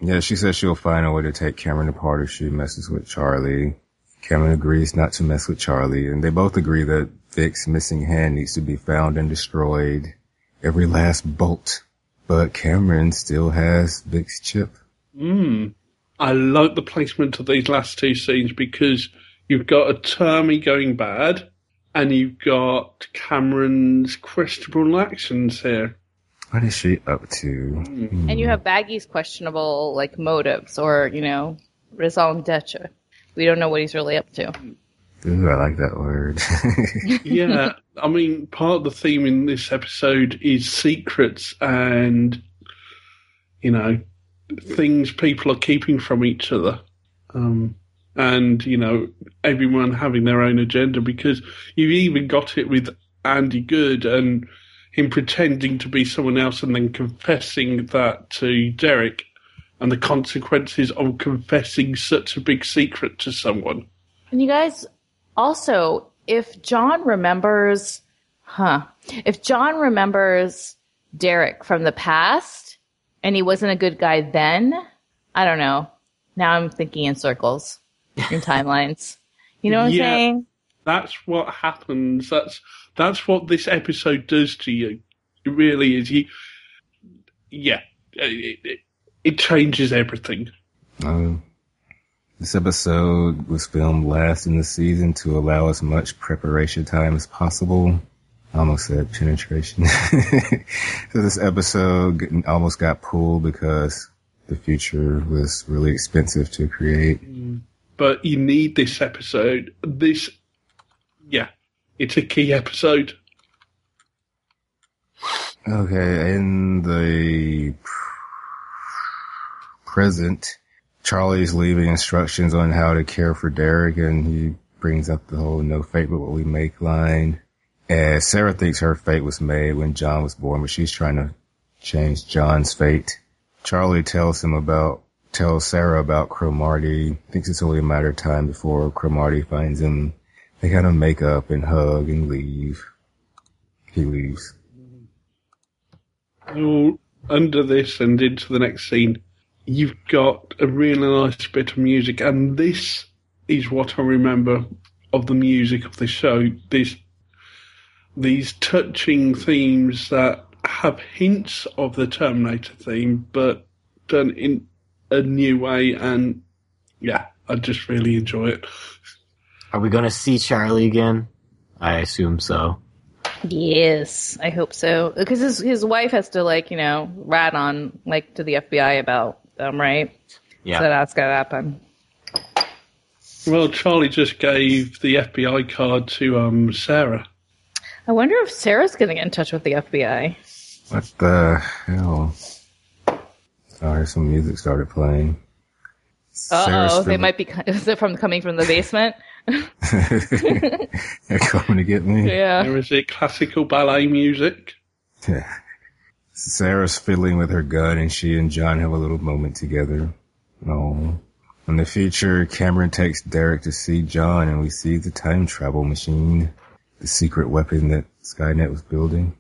Yeah, she says she'll find a way to take Cameron apart if she messes with Charlie. Cameron agrees not to mess with Charlie, and they both agree that Vic's missing hand needs to be found and destroyed. Every last bolt. But Cameron still has Vic's chip. Mm. I like the placement of these last two scenes because you've got a Termy going bad, and you've got Cameron's questionable actions here. What is she up to? And you have Baggy's questionable, like, motives or, you know, raison d'etre. We don't know what he's really up to. Ooh, I like that word. Yeah. I mean, part of the theme in this episode is secrets and, you know, things people are keeping from each other. Um, and, you know, everyone having their own agenda, because you've even got it with Andy Good and him pretending to be someone else and then confessing that to Derek, and the consequences of confessing such a big secret to someone. And you guys, also, if John remembers, huh, if John remembers Derek from the past and he wasn't a good guy then, I don't know. Now I'm thinking in circles, in timelines. You know what yeah, I'm saying? That's what happens. That's... That's what this episode does to you. It really is. You, yeah, it, it, it changes everything. Um, this episode was filmed last in the season to allow as much preparation time as possible. I almost said penetration. So this episode almost got pulled because the future was really expensive to create. But you need this episode. This, yeah. It's a key episode. Okay, in the present, Charlie's leaving instructions on how to care for Derek, and he brings up the whole no fate but what we make line. And Sarah thinks her fate was made when John was born, but she's trying to change John's fate. Charlie tells him about, tells Sarah about Cromartie, thinks it's only a matter of time before Cromartie finds him. They kind of make up and hug and leave. He leaves. Oh, under this and into the next scene, you've got a really nice bit of music, and this is what I remember of the music of the show. These, these touching themes that have hints of the Terminator theme, but done in a new way, and yeah, I just really enjoy it. Are we going to see Charlie again? I assume so. Yes, I hope so. Because his his wife has to, like, you know, rat on, like, to the F B I about them, right? Yeah. So that's got to happen. Well, Charlie just gave the F B I card to um Sarah. I wonder if Sarah's going to get in touch with the F B I. What the hell? Sorry, some music started playing. Uh-oh, still... they might be... Is it from coming from the basement? They're coming to get me. Yeah. There is a classical ballet music. Yeah. Sarah's fiddling with her gun, and she and John have a little moment together. No. In the future, Cameron takes Derek to see John, and we see the time travel machine, the secret weapon that Skynet was building.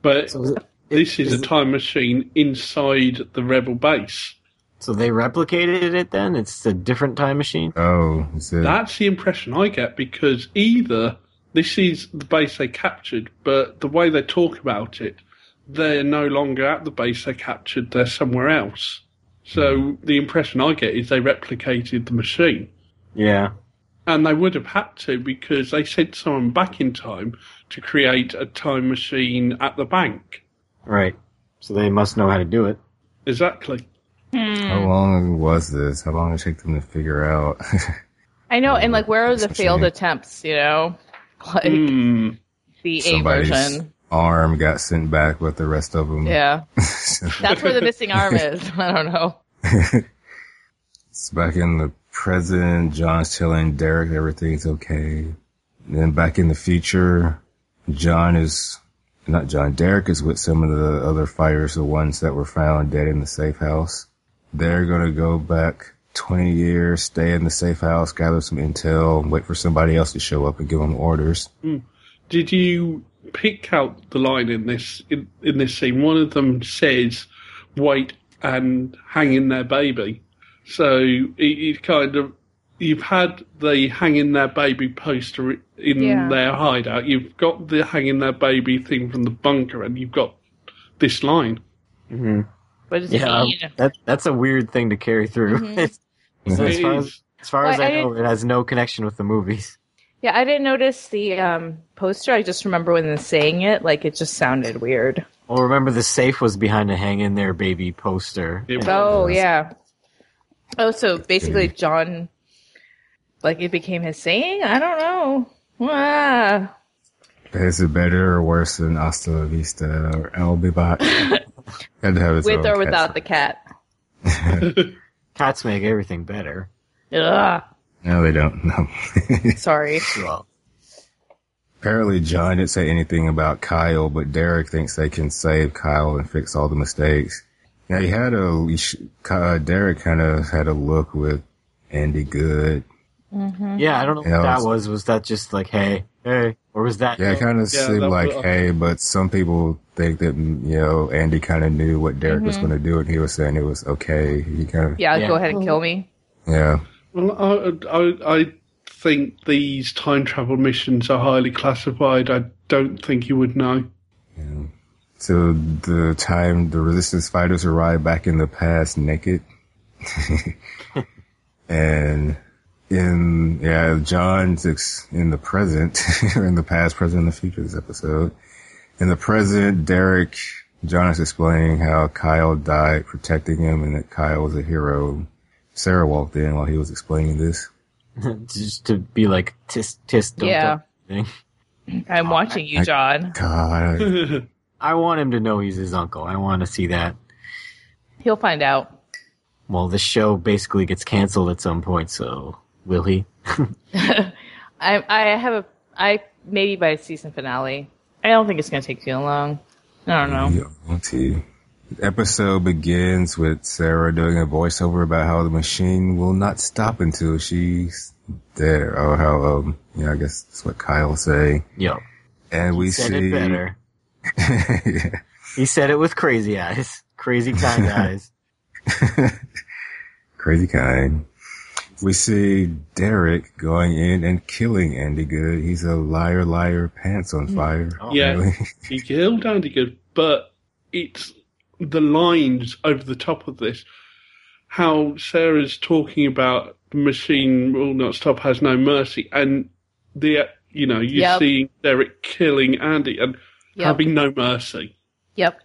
But so it, this is, is a time machine inside the Rebel base. So they replicated it then? It's a different time machine? Oh, is it? That's the impression I get, because either this is the base they captured, but the way they talk about it, they're no longer at the base they captured, they're somewhere else. So mm. the impression I get is they replicated the machine. Yeah. And they would have had to, because they sent someone back in time to create a time machine at the bank. Right. So they must know how to do it. Exactly. How long was this? How long did it take them to figure out? I know, and like, where are the failed attempts, you know? Like, mm. the A version. Arm got sent back with the rest of them. Yeah. That's where the missing arm is. I don't know. It's back in the present. John's telling Derek everything's okay. And then back in the future, John is... Not John. Derek is with some of the other fighters, the ones that were found dead in the safe house. They're going to go back twenty years, stay in the safe house, gather some intel, and wait for somebody else to show up and give them orders. Did you pick out the line in this in, in this scene? One of them says, wait and hang in their baby. So it, it kind of, you've had the hang in their baby poster in yeah. their hideout. You've got the hang in their baby thing from the bunker, and you've got this line. Mm-hmm. What does yeah, it mean? That, that's a weird thing to carry through. Mm-hmm. so as far as, as, far well, as I, I know, it has no connection with the movies. Yeah, I didn't notice the um, poster. I just remember when they're saying it, like, it just sounded weird. Well, remember the safe was behind the hang in there baby poster. Yep. Oh, was, yeah. Oh, so basically John, like, it became his saying? I don't know. Wow. Is it better or worse than Hasta La Vista or I'll Be Back? With or without the cat. Cats make everything better. Ugh. No, they don't. No. Sorry. Well, apparently John didn't say anything about Kyle, but Derek thinks they can save Kyle and fix all the mistakes. Now, he had a... Uh, Derek kind of had a look with Andy Good. Mm-hmm. Yeah, I don't know what that was. Was that just like, hey, hey, or was that... Yeah, it kind of yeah, seemed like, was, hey, but some people think that, you know, Andy kind of knew what Derek mm-hmm. was going to do, and he was saying it was okay. He kind of... Yeah, yeah, go ahead and kill me. Yeah. Well, I, I, I think these time travel missions are highly classified. I don't think you would know. Yeah. So the time the Resistance fighters arrived back in the past naked. And... In, yeah, John's ex- in the present, in the past, present, and the future this episode. In the present, Derek, John is explaining how Kyle died protecting him and that Kyle was a hero. Sarah walked in while he was explaining this. Just to be like, tis, tis, don't, yeah. Don't. I'm watching you, John. God. I want him to know he's his uncle. I want to see that. He'll find out. Well, this show basically gets canceled at some point, so will he? I I have a I maybe by season finale. I don't think it's going to take too long. I don't know. Yeah, the episode begins with Sarah doing a voiceover about how the machine will not stop until she's there. Or how um yeah, I guess that's what Kyle's saying. Yeah. And he we said see it better. Yeah. He said it with crazy eyes. Crazy kind eyes. Crazy kind. We see Derek going in and killing Andy Good. He's a liar, liar, pants on fire. Oh, yeah, really? He killed Andy Good, but it's the lines over the top of this. How Sarah's talking about the machine will not stop, has no mercy, and the you know you yep. see Derek killing Andy and yep. having no mercy. Yep,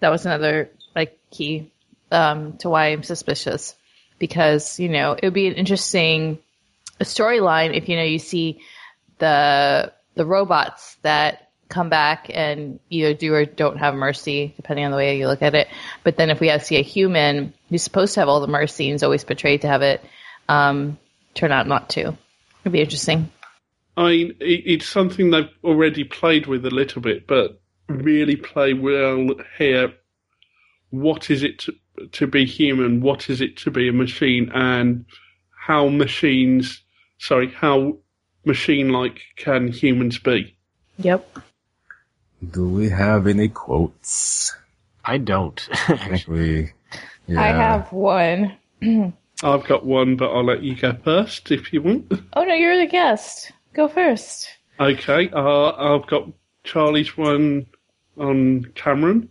that was another like key um, to why I'm suspicious. Because, you know, it would be an interesting storyline if, you know, you see the the robots that come back and either do or don't have mercy, depending on the way you look at it. But then if we have see a human who's supposed to have all the mercy and is always portrayed to have it, um, turn out not to. It would be interesting. I mean, it's something they've already played with a little bit, but really play well here. What is it to, to be human? What is it to be a machine? And how machines, sorry, how machine-like can humans be? Yep. Do we have any quotes? I don't. Actually, yeah. I have one. I've got one, but I'll let you go first if you want. Oh, no, you're the guest. Go first. Okay. Uh, I've got Charlie's one on Cameron.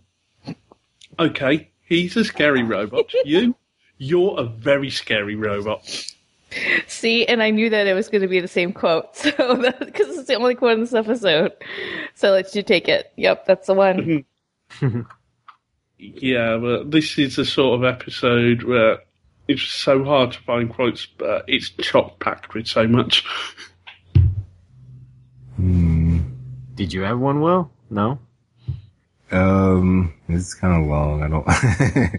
Okay, he's a scary robot. You, you're a very scary robot. See, and I knew that it was going to be the same quote, so because it's the only quote in this episode. So let you take it. Yep, that's the one. Yeah, but this is the sort of episode where it's so hard to find quotes, but it's chock packed with so much. Hmm. Did you have one, Will? No. Um, it's kind of long. I don't.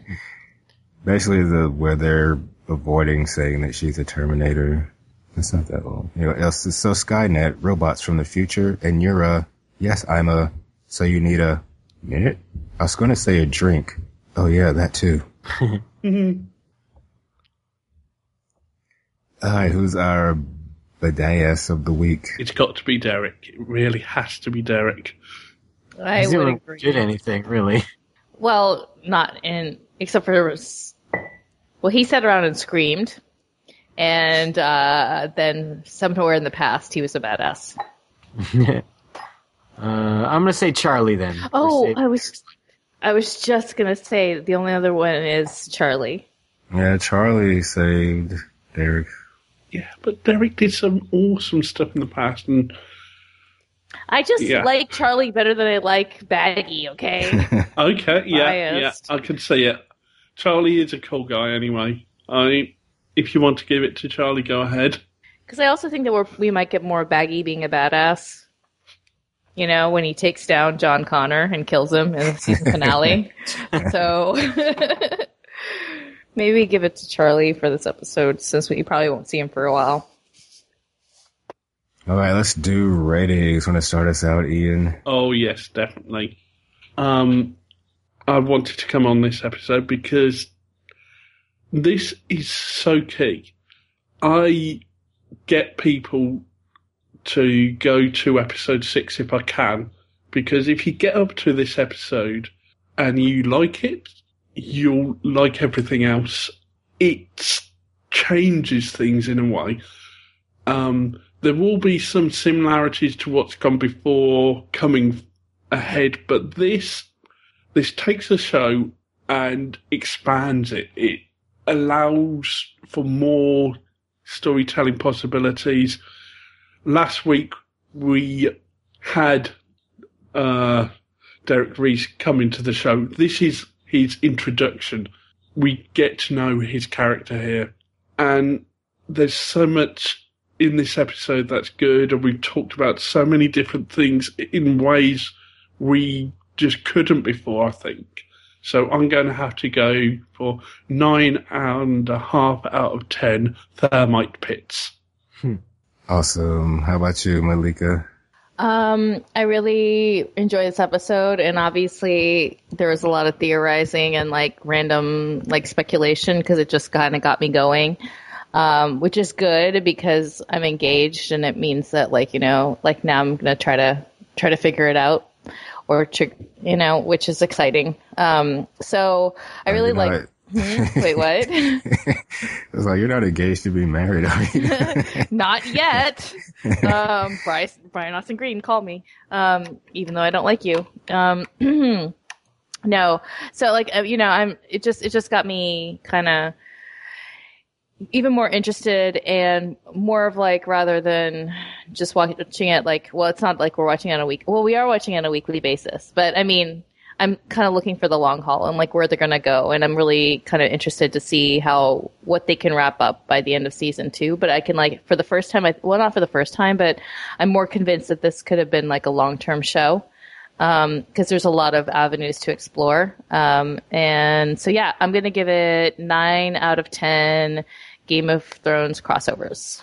Basically, the where they're avoiding saying that she's a Terminator. It's not that long. Anyway, else is so Skynet, robots from the future, and you're a yes, I'm a. So you need a minute. I was going to say a drink. Oh yeah, that too. Mm-hmm. All right, who's our badass of the week? It's got to be Derek. It really has to be Derek. I He's would agree. Did anything really? Well, not in except for well, he sat around and screamed, and uh, then somewhere in the past, he was a badass. uh, I'm gonna say Charlie then. Oh, I was, I was just gonna say the only other one is Charlie. Yeah, Charlie saved Derek. Yeah, but Derek did some awesome stuff in the past, and. I just yeah. like Charlie better than I like Baggy, okay? Okay, yeah, biased. Yeah, I can see it. Charlie is a cool guy anyway. I, if you want to give it to Charlie, go ahead. Because I also think that we're, we might get more Baggy being a badass, you know, when he takes down John Connor and kills him in the season finale. So maybe give it to Charlie for this episode, since we probably won't see him for a while. All right, let's do ratings. Want to start us out, Ian? Oh, yes, definitely. Um, I wanted to come on this episode because this is so key. I get people to go to episode six if I can, because if you get up to this episode and you like it, you'll like everything else. It changes things in a way. Um... There will be some similarities to what's gone before coming ahead, but this this takes the show and expands it. It allows for more storytelling possibilities. Last week we had uh, Derek Reese come into the show. This is his introduction. We get to know his character here, and there's so much in this episode that's good, and we've talked about so many different things in ways we just couldn't before, I think. So I'm going to have to go for nine and a half out of ten thermite pits. Hmm. Awesome. How about you, Malika? Um, I really enjoyed this episode, and obviously there was a lot of theorizing and like random like speculation because it just kind of got me going, um, which is good because I'm engaged and it means that like, you know, like now I'm going to try to try to figure it out or, tr- you know, which is exciting. Um, so I really like... It. Wait, what? It's like, you're not engaged to be married, are you? Not yet. Um, Bryce, Brian Austin Green, call me. Um, even though I don't like you. Um, no. So, like, you know, I'm. It just, it just got me kind of even more interested and more of like, rather than just watching it like, well, it's not like we're watching on a week. Well, we are watching on a weekly basis, but I mean. I'm kind of looking for the long haul and like where they're going to go. And I'm really kind of interested to see how, what they can wrap up by the end of season two. But I can like, for the first time, I, well, not for the first time, but I'm more convinced that this could have been like a long-term show. Um, cause there's a lot of avenues to explore. Um, and so, yeah, I'm going to give it nine out of ten Game of Thrones crossovers.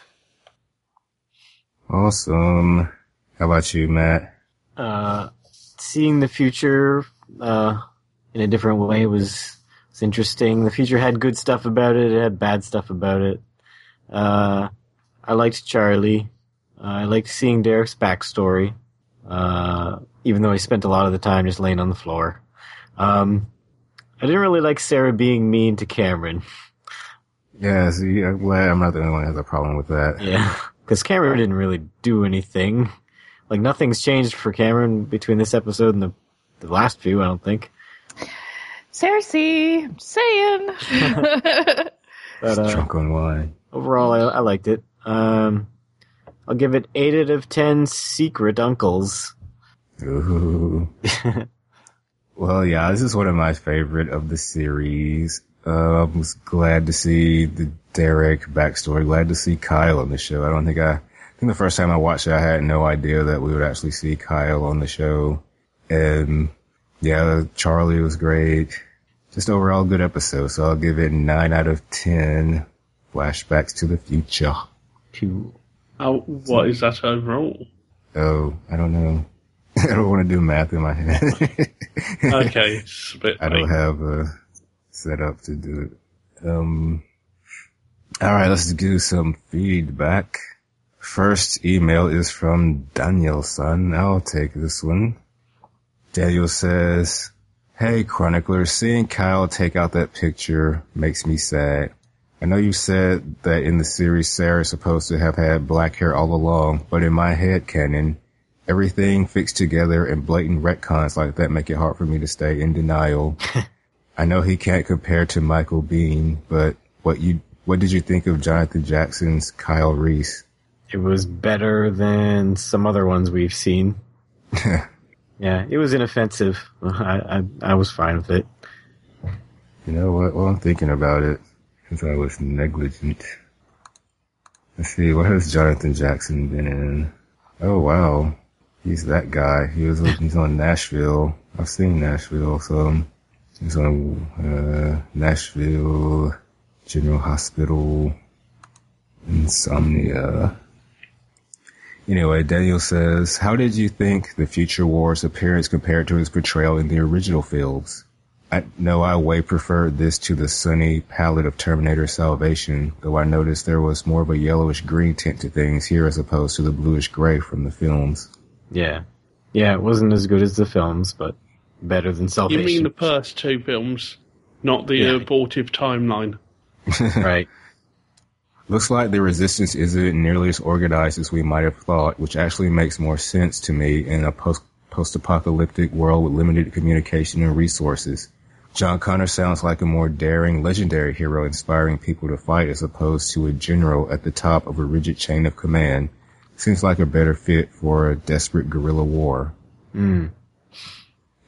Awesome. How about you, Matt? Uh, seeing the future, Uh, in a different way was, was interesting. The future had good stuff about it. It had bad stuff about it. Uh, I liked Charlie. Uh, I liked seeing Derek's backstory, uh, even though he spent a lot of the time just laying on the floor. Um, I didn't really like Sarah being mean to Cameron. Yeah, see, I'm glad I'm not the only one who has a problem with that. Yeah, because Cameron didn't really do anything. Like, nothing's changed for Cameron between this episode and the The last few, I don't think. Cersei, I'm saying. But, uh, drunk on wine. Overall, I, I liked it. Um, I'll give it eight out of ten secret uncles. Ooh. Well, yeah, this is one of my favorite of the series. Uh, I was glad to see the Derek backstory. Glad to see Kyle on the show. I don't think I, I think the first time I watched it, I had no idea that we would actually see Kyle on the show. And yeah, Charlie was great. Just overall good episode. So I'll give it nine out of ten flashbacks to the future. Oh, what is that overall? Oh, I don't know. I don't want to do math in my head. Okay. I don't have a setup to do it. Um, all right, let's do some feedback. First email is from Danielson. I'll take this one. Daniel says, "Hey, Chronicler, seeing Kyle take out that picture makes me sad. I know you said that in the series Sarah is supposed to have had black hair all along, but in my head canon, everything fixed together and blatant retcons like that make it hard for me to stay in denial. I know he can't compare to Michael Biehn, but what you what did you think of Jonathan Jackson's Kyle Reese? It was better than some other ones we've seen." Yeah, it was inoffensive. I, I I was fine with it. You know what? Well, I'm thinking about it because I was negligent. Let's see, what has Jonathan Jackson been in? Oh wow, he's that guy. He was he's on Nashville. I've seen Nashville, so he's on uh, Nashville General Hospital, Insomnia. Anyway, Daniel says, "How did you think the Future War's appearance compared to his portrayal in the original films? I know I way preferred this to the sunny palette of Terminator Salvation, though I noticed there was more of a yellowish-green tint to things here as opposed to the bluish-gray from the films." Yeah. Yeah, it wasn't as good as the films, but better than Salvation. You mean the first two films, not the yeah. abortive timeline. Right. "Looks like the resistance isn't nearly as organized as we might have thought, which actually makes more sense to me in a post- post-apocalyptic world with limited communication and resources. John Connor sounds like a more daring, legendary hero inspiring people to fight as opposed to a general at the top of a rigid chain of command. Seems like a better fit for a desperate guerrilla war." Mm.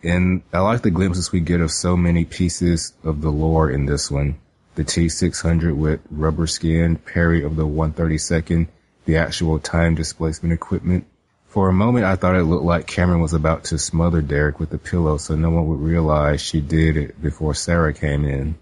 And I like the glimpses we get of so many pieces of the lore in this one. The T six hundred with rubber skin, Perry of the one thirty-second, the actual time displacement equipment. For a moment, I thought it looked like Cameron was about to smother Derek with the pillow so no one would realize she did it before Sarah came in.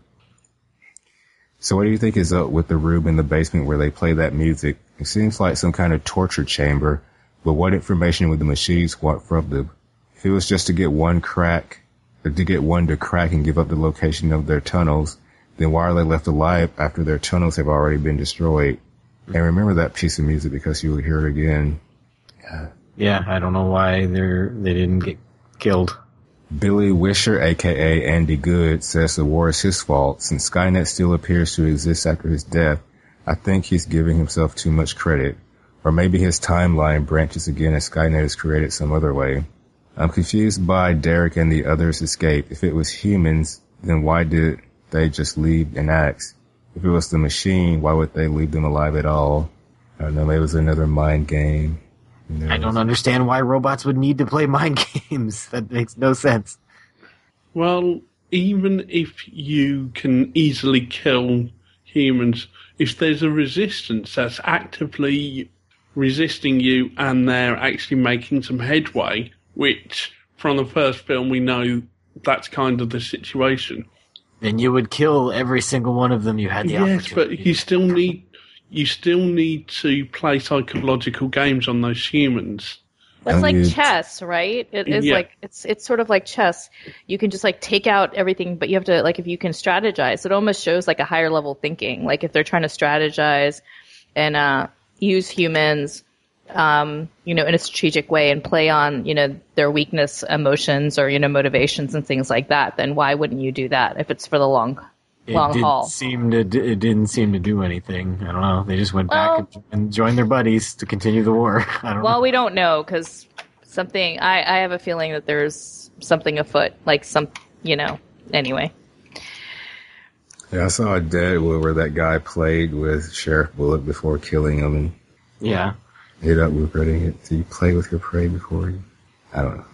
So what do you think is up with the room in the basement where they play that music? It seems like some kind of torture chamber, but what information would the machines want from them? If it was just to get one crack, or to get one to crack and give up the location of their tunnels, then why are they left alive after their tunnels have already been destroyed? And remember that piece of music because you will hear it again. Yeah, yeah I don't know why they're, they didn't get killed. Billy Wisher, a k a. Andy Good, says the war is his fault. Since Skynet still appears to exist after his death, I think he's giving himself too much credit. Or maybe his timeline branches again as Skynet is created some other way. I'm confused by Derek and the others' escape. If it was humans, then why did they just leave an axe? If it was the machine, why would they leave them alive at all? I don't know, maybe it was another mind game. I don't understand why robots would need to play mind games. That makes no sense. Well, even if you can easily kill humans, if there's a resistance that's actively resisting you and they're actually making some headway, which from the first film we know that's kind of the situation. Then you would kill every single one of them you had the yes, opportunity. Yes, but you still need... You still need to play psychological games on those humans. That's like chess, right? It is yeah. like it's it's sort of like chess. You can just like take out everything, but you have to like if you can strategize. It almost shows like a higher level thinking. Like if they're trying to strategize and uh, use humans, um, you know, in a strategic way and play on you know their weakness, emotions, or you know motivations and things like that. Then why wouldn't you do that if it's for the long term? It long didn't haul. Seem to. It didn't seem to do anything. I don't know. They just went well, back and joined their buddies to continue the war. I don't well, know. We don't know because something. I, I have a feeling that there's something afoot. Like some, you know. Anyway. Yeah, I saw a Deadwood where that guy played with Sheriff Bullock before killing him. And yeah. Hit up regretting it. So you play with your prey before you. I don't know.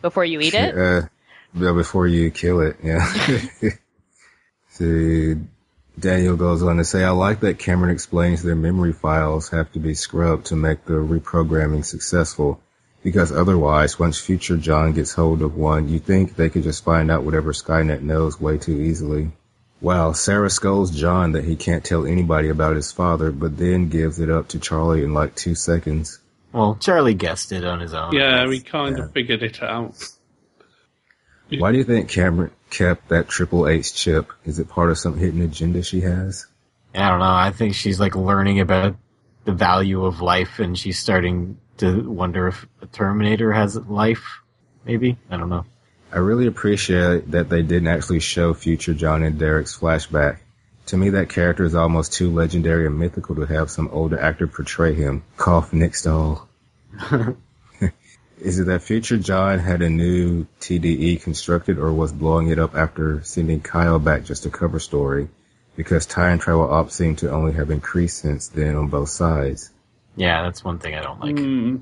Before you eat it. Uh, before you kill it. Yeah. Daniel goes on to say, I like that Cameron explains their memory files have to be scrubbed to make the reprogramming successful, because otherwise, once future John gets hold of one, you think they could just find out whatever Skynet knows way too easily. Wow, Sarah scolds John that he can't tell anybody about his father, but then gives it up to Charlie in like two seconds. Well, Charlie guessed it on his own. Yeah, we kind yeah. of figured it out. Why do you think Cameron kept that Triple H chip? Is it part of some hidden agenda she has? I don't know. I think she's like learning about the value of life, and she's starting to wonder if a Terminator has life, maybe? I don't know. I really appreciate that they didn't actually show future John and Derek's flashback. To me, that character is almost too legendary and mythical to have some older actor portray him. Cough, Nick Stahl. Is it that future John had a new T D E constructed or was blowing it up after sending Kyle back just a cover story? Because time travel ops seem to only have increased since then on both sides. Yeah, that's one thing I don't like. Mm.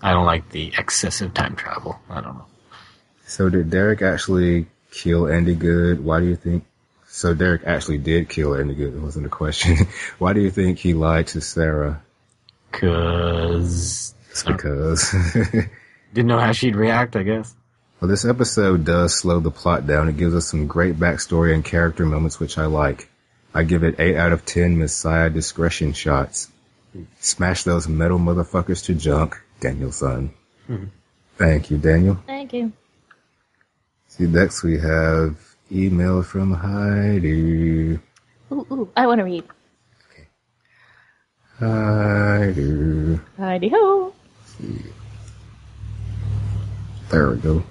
I don't like the excessive time travel. I don't know. So did Derek actually kill Andy Good? Why do you think... So Derek actually did kill Andy Good. It wasn't a question. Why do you think he lied to Sarah? Because... It's because... Didn't know how she'd react, I guess. Well, this episode does slow the plot down. It gives us some great backstory and character moments, which I like. I give it eight out of ten Messiah discretion shots. Smash those metal motherfuckers to junk, Daniel's son. Mm-hmm. Thank you, Daniel. Thank you. See, next we have email from Heidi. Ooh, ooh, I want to read. Okay. Heidi. Heidi-ho. See. There we go.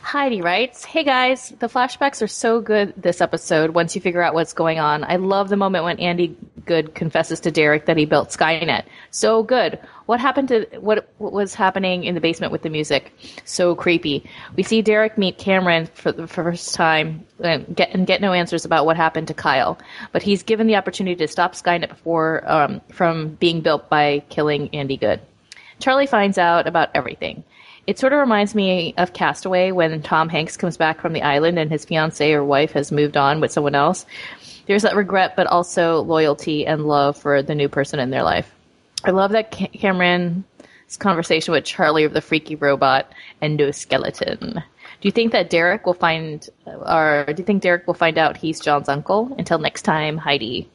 Heidi writes, hey guys, the flashbacks are so good this episode once you figure out what's going on. I love the moment when Andy Good confesses to Derek that he built Skynet. So good. What happened to what, what was happening in the basement with the music? So creepy. We see Derek meet Cameron for the first time and get, and get no answers about what happened to Kyle. But he's given the opportunity to stop Skynet before um, from being built by killing Andy Good. Charlie finds out about everything. It sort of reminds me of Castaway when Tom Hanks comes back from the island and his fiancée or wife has moved on with someone else. There's that regret, but also loyalty and love for the new person in their life. I love that Cameron conversation with Charlie of the freaky robot endoskeleton. Do you think that Derek will find, or do you think Derek will find out he's John's uncle? Until next time, Heidi.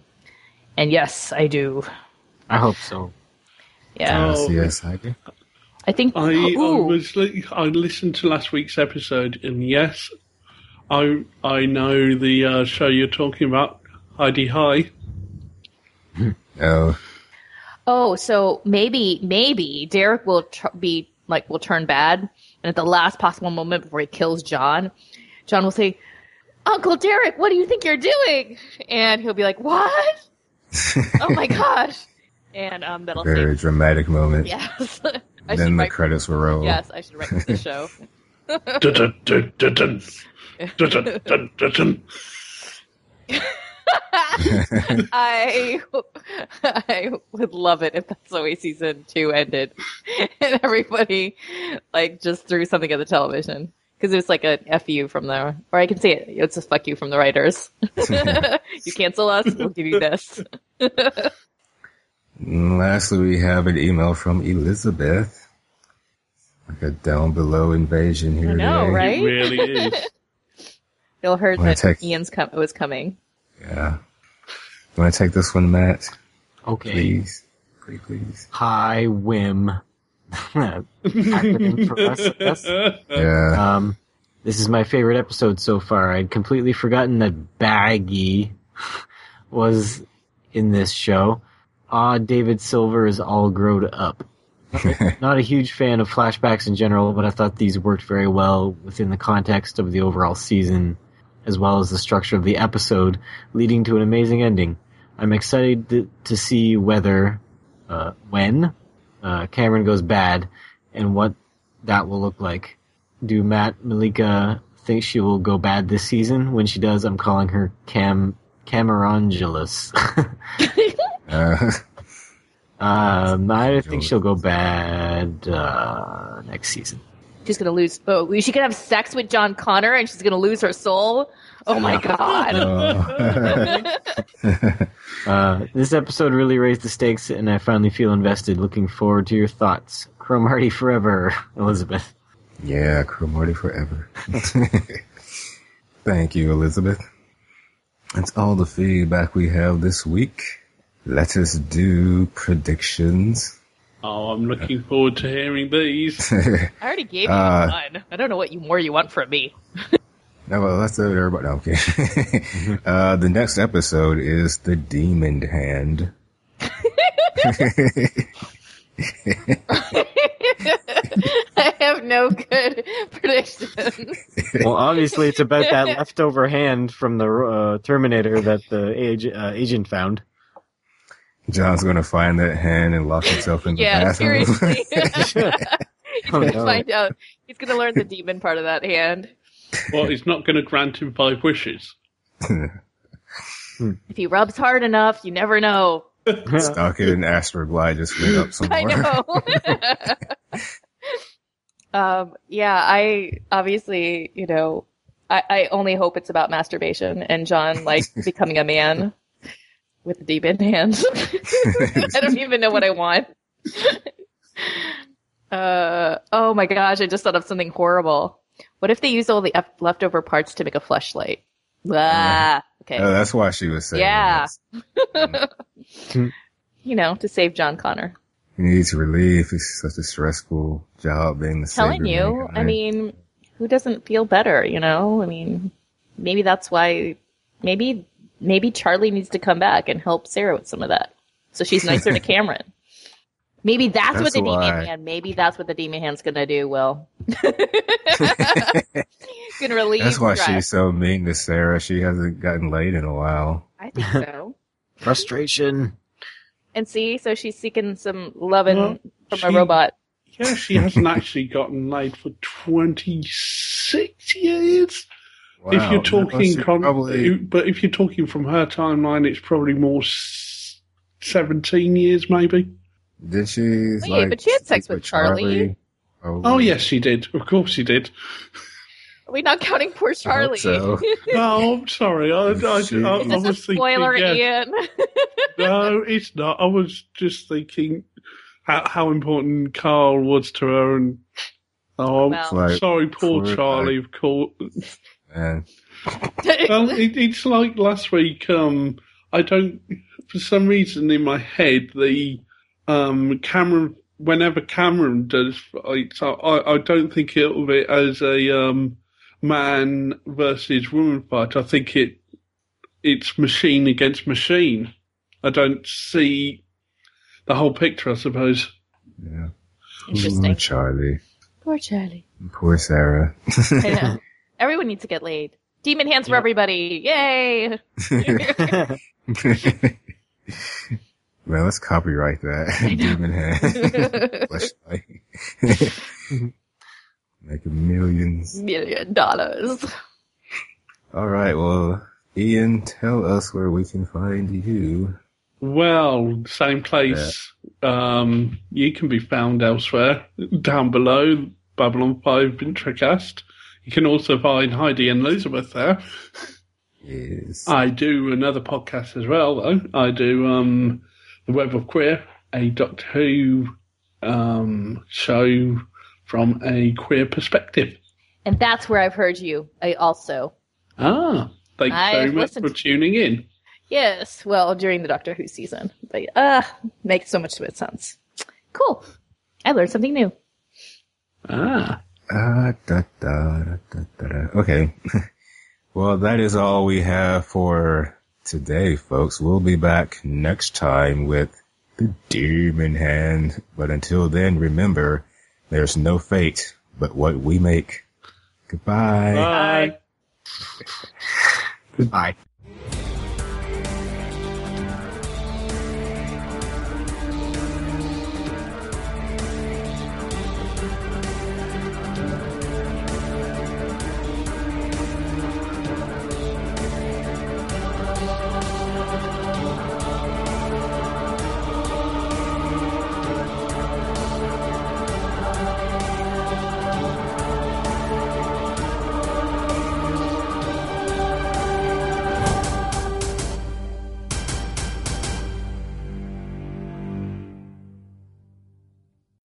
And yes, I do. I hope so. Yeah. Um, yes, Heidi. I think I, I was. Li- I listened to last week's episode, and yes, I I know the uh, show you're talking about, Heidi High. Oh. Oh, so maybe maybe Derek will tr- be like will turn bad, and at the last possible moment before he kills John, John will say, "Uncle Derek, what do you think you're doing?" And he'll be like, "What? Oh my gosh!" And um, that'll very save- dramatic moment. Yes. I then the write, credits were rolled. Yes, I should write for the show. I I would love it if that's the way season two ended, and everybody like just threw something at the television because it was like a F you from the, or I can say it, it's a fuck you from the writers. You cancel us, we'll give you this. And lastly, we have an email from Elizabeth. Like a down below invasion here. I know, today. Right? It really is. You'll heard wanna that take... Ian's com- was coming. Yeah. You want to take this one, Matt? Okay. Please. Please, please. Hi, Whim. Acronym for us, I guess. Yeah. Um, this is my favorite episode so far. I'd completely forgotten that Baggy was in this show. Ah, David Silver is all grown up. Not a huge fan of flashbacks in general, but I thought these worked very well within the context of the overall season, as well as the structure of the episode, leading to an amazing ending. I'm excited to, to see whether, uh, when, uh, Cameron goes bad, and what that will look like. Do Matt Malika think she will go bad this season? When she does, I'm calling her Cam Camerongelus. Uh, um, I think she'll go bad uh, next season. She's gonna lose. Oh, she could have sex with John Connor, and she's gonna lose her soul. Oh my god! Oh. uh, this episode really raised the stakes, and I finally feel invested. Looking forward to your thoughts. Cromartie forever, Elizabeth. Yeah, Cromartie forever. Thank you, Elizabeth. That's all the feedback we have this week. Let us do predictions. Oh, I'm looking forward to hearing these. I already gave you uh, one. I don't know what you, more you want from me. No, well, let's do it, everybody. No, okay. uh, the next episode is The Demon Hand. I have no good predictions. Well, obviously, it's about that leftover hand from the uh, Terminator that the age, uh, agent found. John's going to find that hand and lock himself in the yeah, bathroom. Seriously. He's going to find out. He's going to learn the demon part of that hand. Well, he's not going to grant him five wishes. If he rubs hard enough, you never know. Stock it in Astroglide, just lit up some more. I know. um, yeah, I obviously, you know, I, I only hope it's about masturbation and John, like, becoming a man. With the demon hand. I don't even know what I want. uh, oh my gosh, I just thought of something horrible. What if they use all the f- leftover parts to make a fleshlight? Ah, okay. Oh, that's why she was saying yeah. That. You know, to save John Connor. He needs relief. It's such a stressful job being the savior. Telling you, I mean, who doesn't feel better, you know? I mean, maybe that's why, maybe... Maybe Charlie needs to come back and help Sarah with some of that. So she's nicer to Cameron. Maybe that's, that's what the why. demon hand, maybe that's what the demon hand's going to do, Will. Can relieve that's why stress. She's so mean to Sarah. She hasn't gotten laid in a while. I think so. Frustration. And see, so she's seeking some loving well, from she, a robot. Yeah, she hasn't actually gotten laid for twenty-six years. Wow, if you're talking, com- probably... but if you're talking from her timeline, it's probably more s- seventeen years, maybe. Did she? Wait, like, but she had sex with Charlie. Charlie. Oh yes, she did. Of course, she did. Are we not counting poor Charlie? So. No, I'm sorry. I, I, she... I, I, Is this I was a spoiler, thinking, yeah. Ian? No, it's not. I was just thinking how, how important Carl was to her, and oh, well, like, sorry, poor Charlie, like, of course. Man. Well, it, it's like last week. Um, I don't, for some reason in my head, the um Cameron. Whenever Cameron does fights, I, I don't think of it as a um, man versus woman fight. I think it it's machine against machine. I don't see the whole picture, I suppose. Yeah. Interesting. Ooh, Charlie. Poor Charlie. Poor Sarah. I know. Everyone needs to get laid. Demon hands yeah. for everybody. Yay! Man, let's copyright that. Demon hand. Flashlight. Making millions. Million dollars. All right, well, Ian, tell us where we can find you. Well, same place. Yeah. Um, you can be found elsewhere. Down below, Babylon five Intracast. You can also find Heidi and Elizabeth there. Yes. I do another podcast as well, though. I do... um. The Web of Queer, a Doctor Who um, show from a queer perspective. And that's where I've heard you I also. Ah, thanks I very much for tuning in. Yes, well, during the Doctor Who season. But uh, makes so much sense. Cool. I learned something new. Ah. Uh, da, da, da, da, da, da. Okay. Well, that is all we have for... today, folks. We'll be back next time with the Demon Hand. But until then, remember, there's no fate but what we make. Goodbye. Bye. Bye.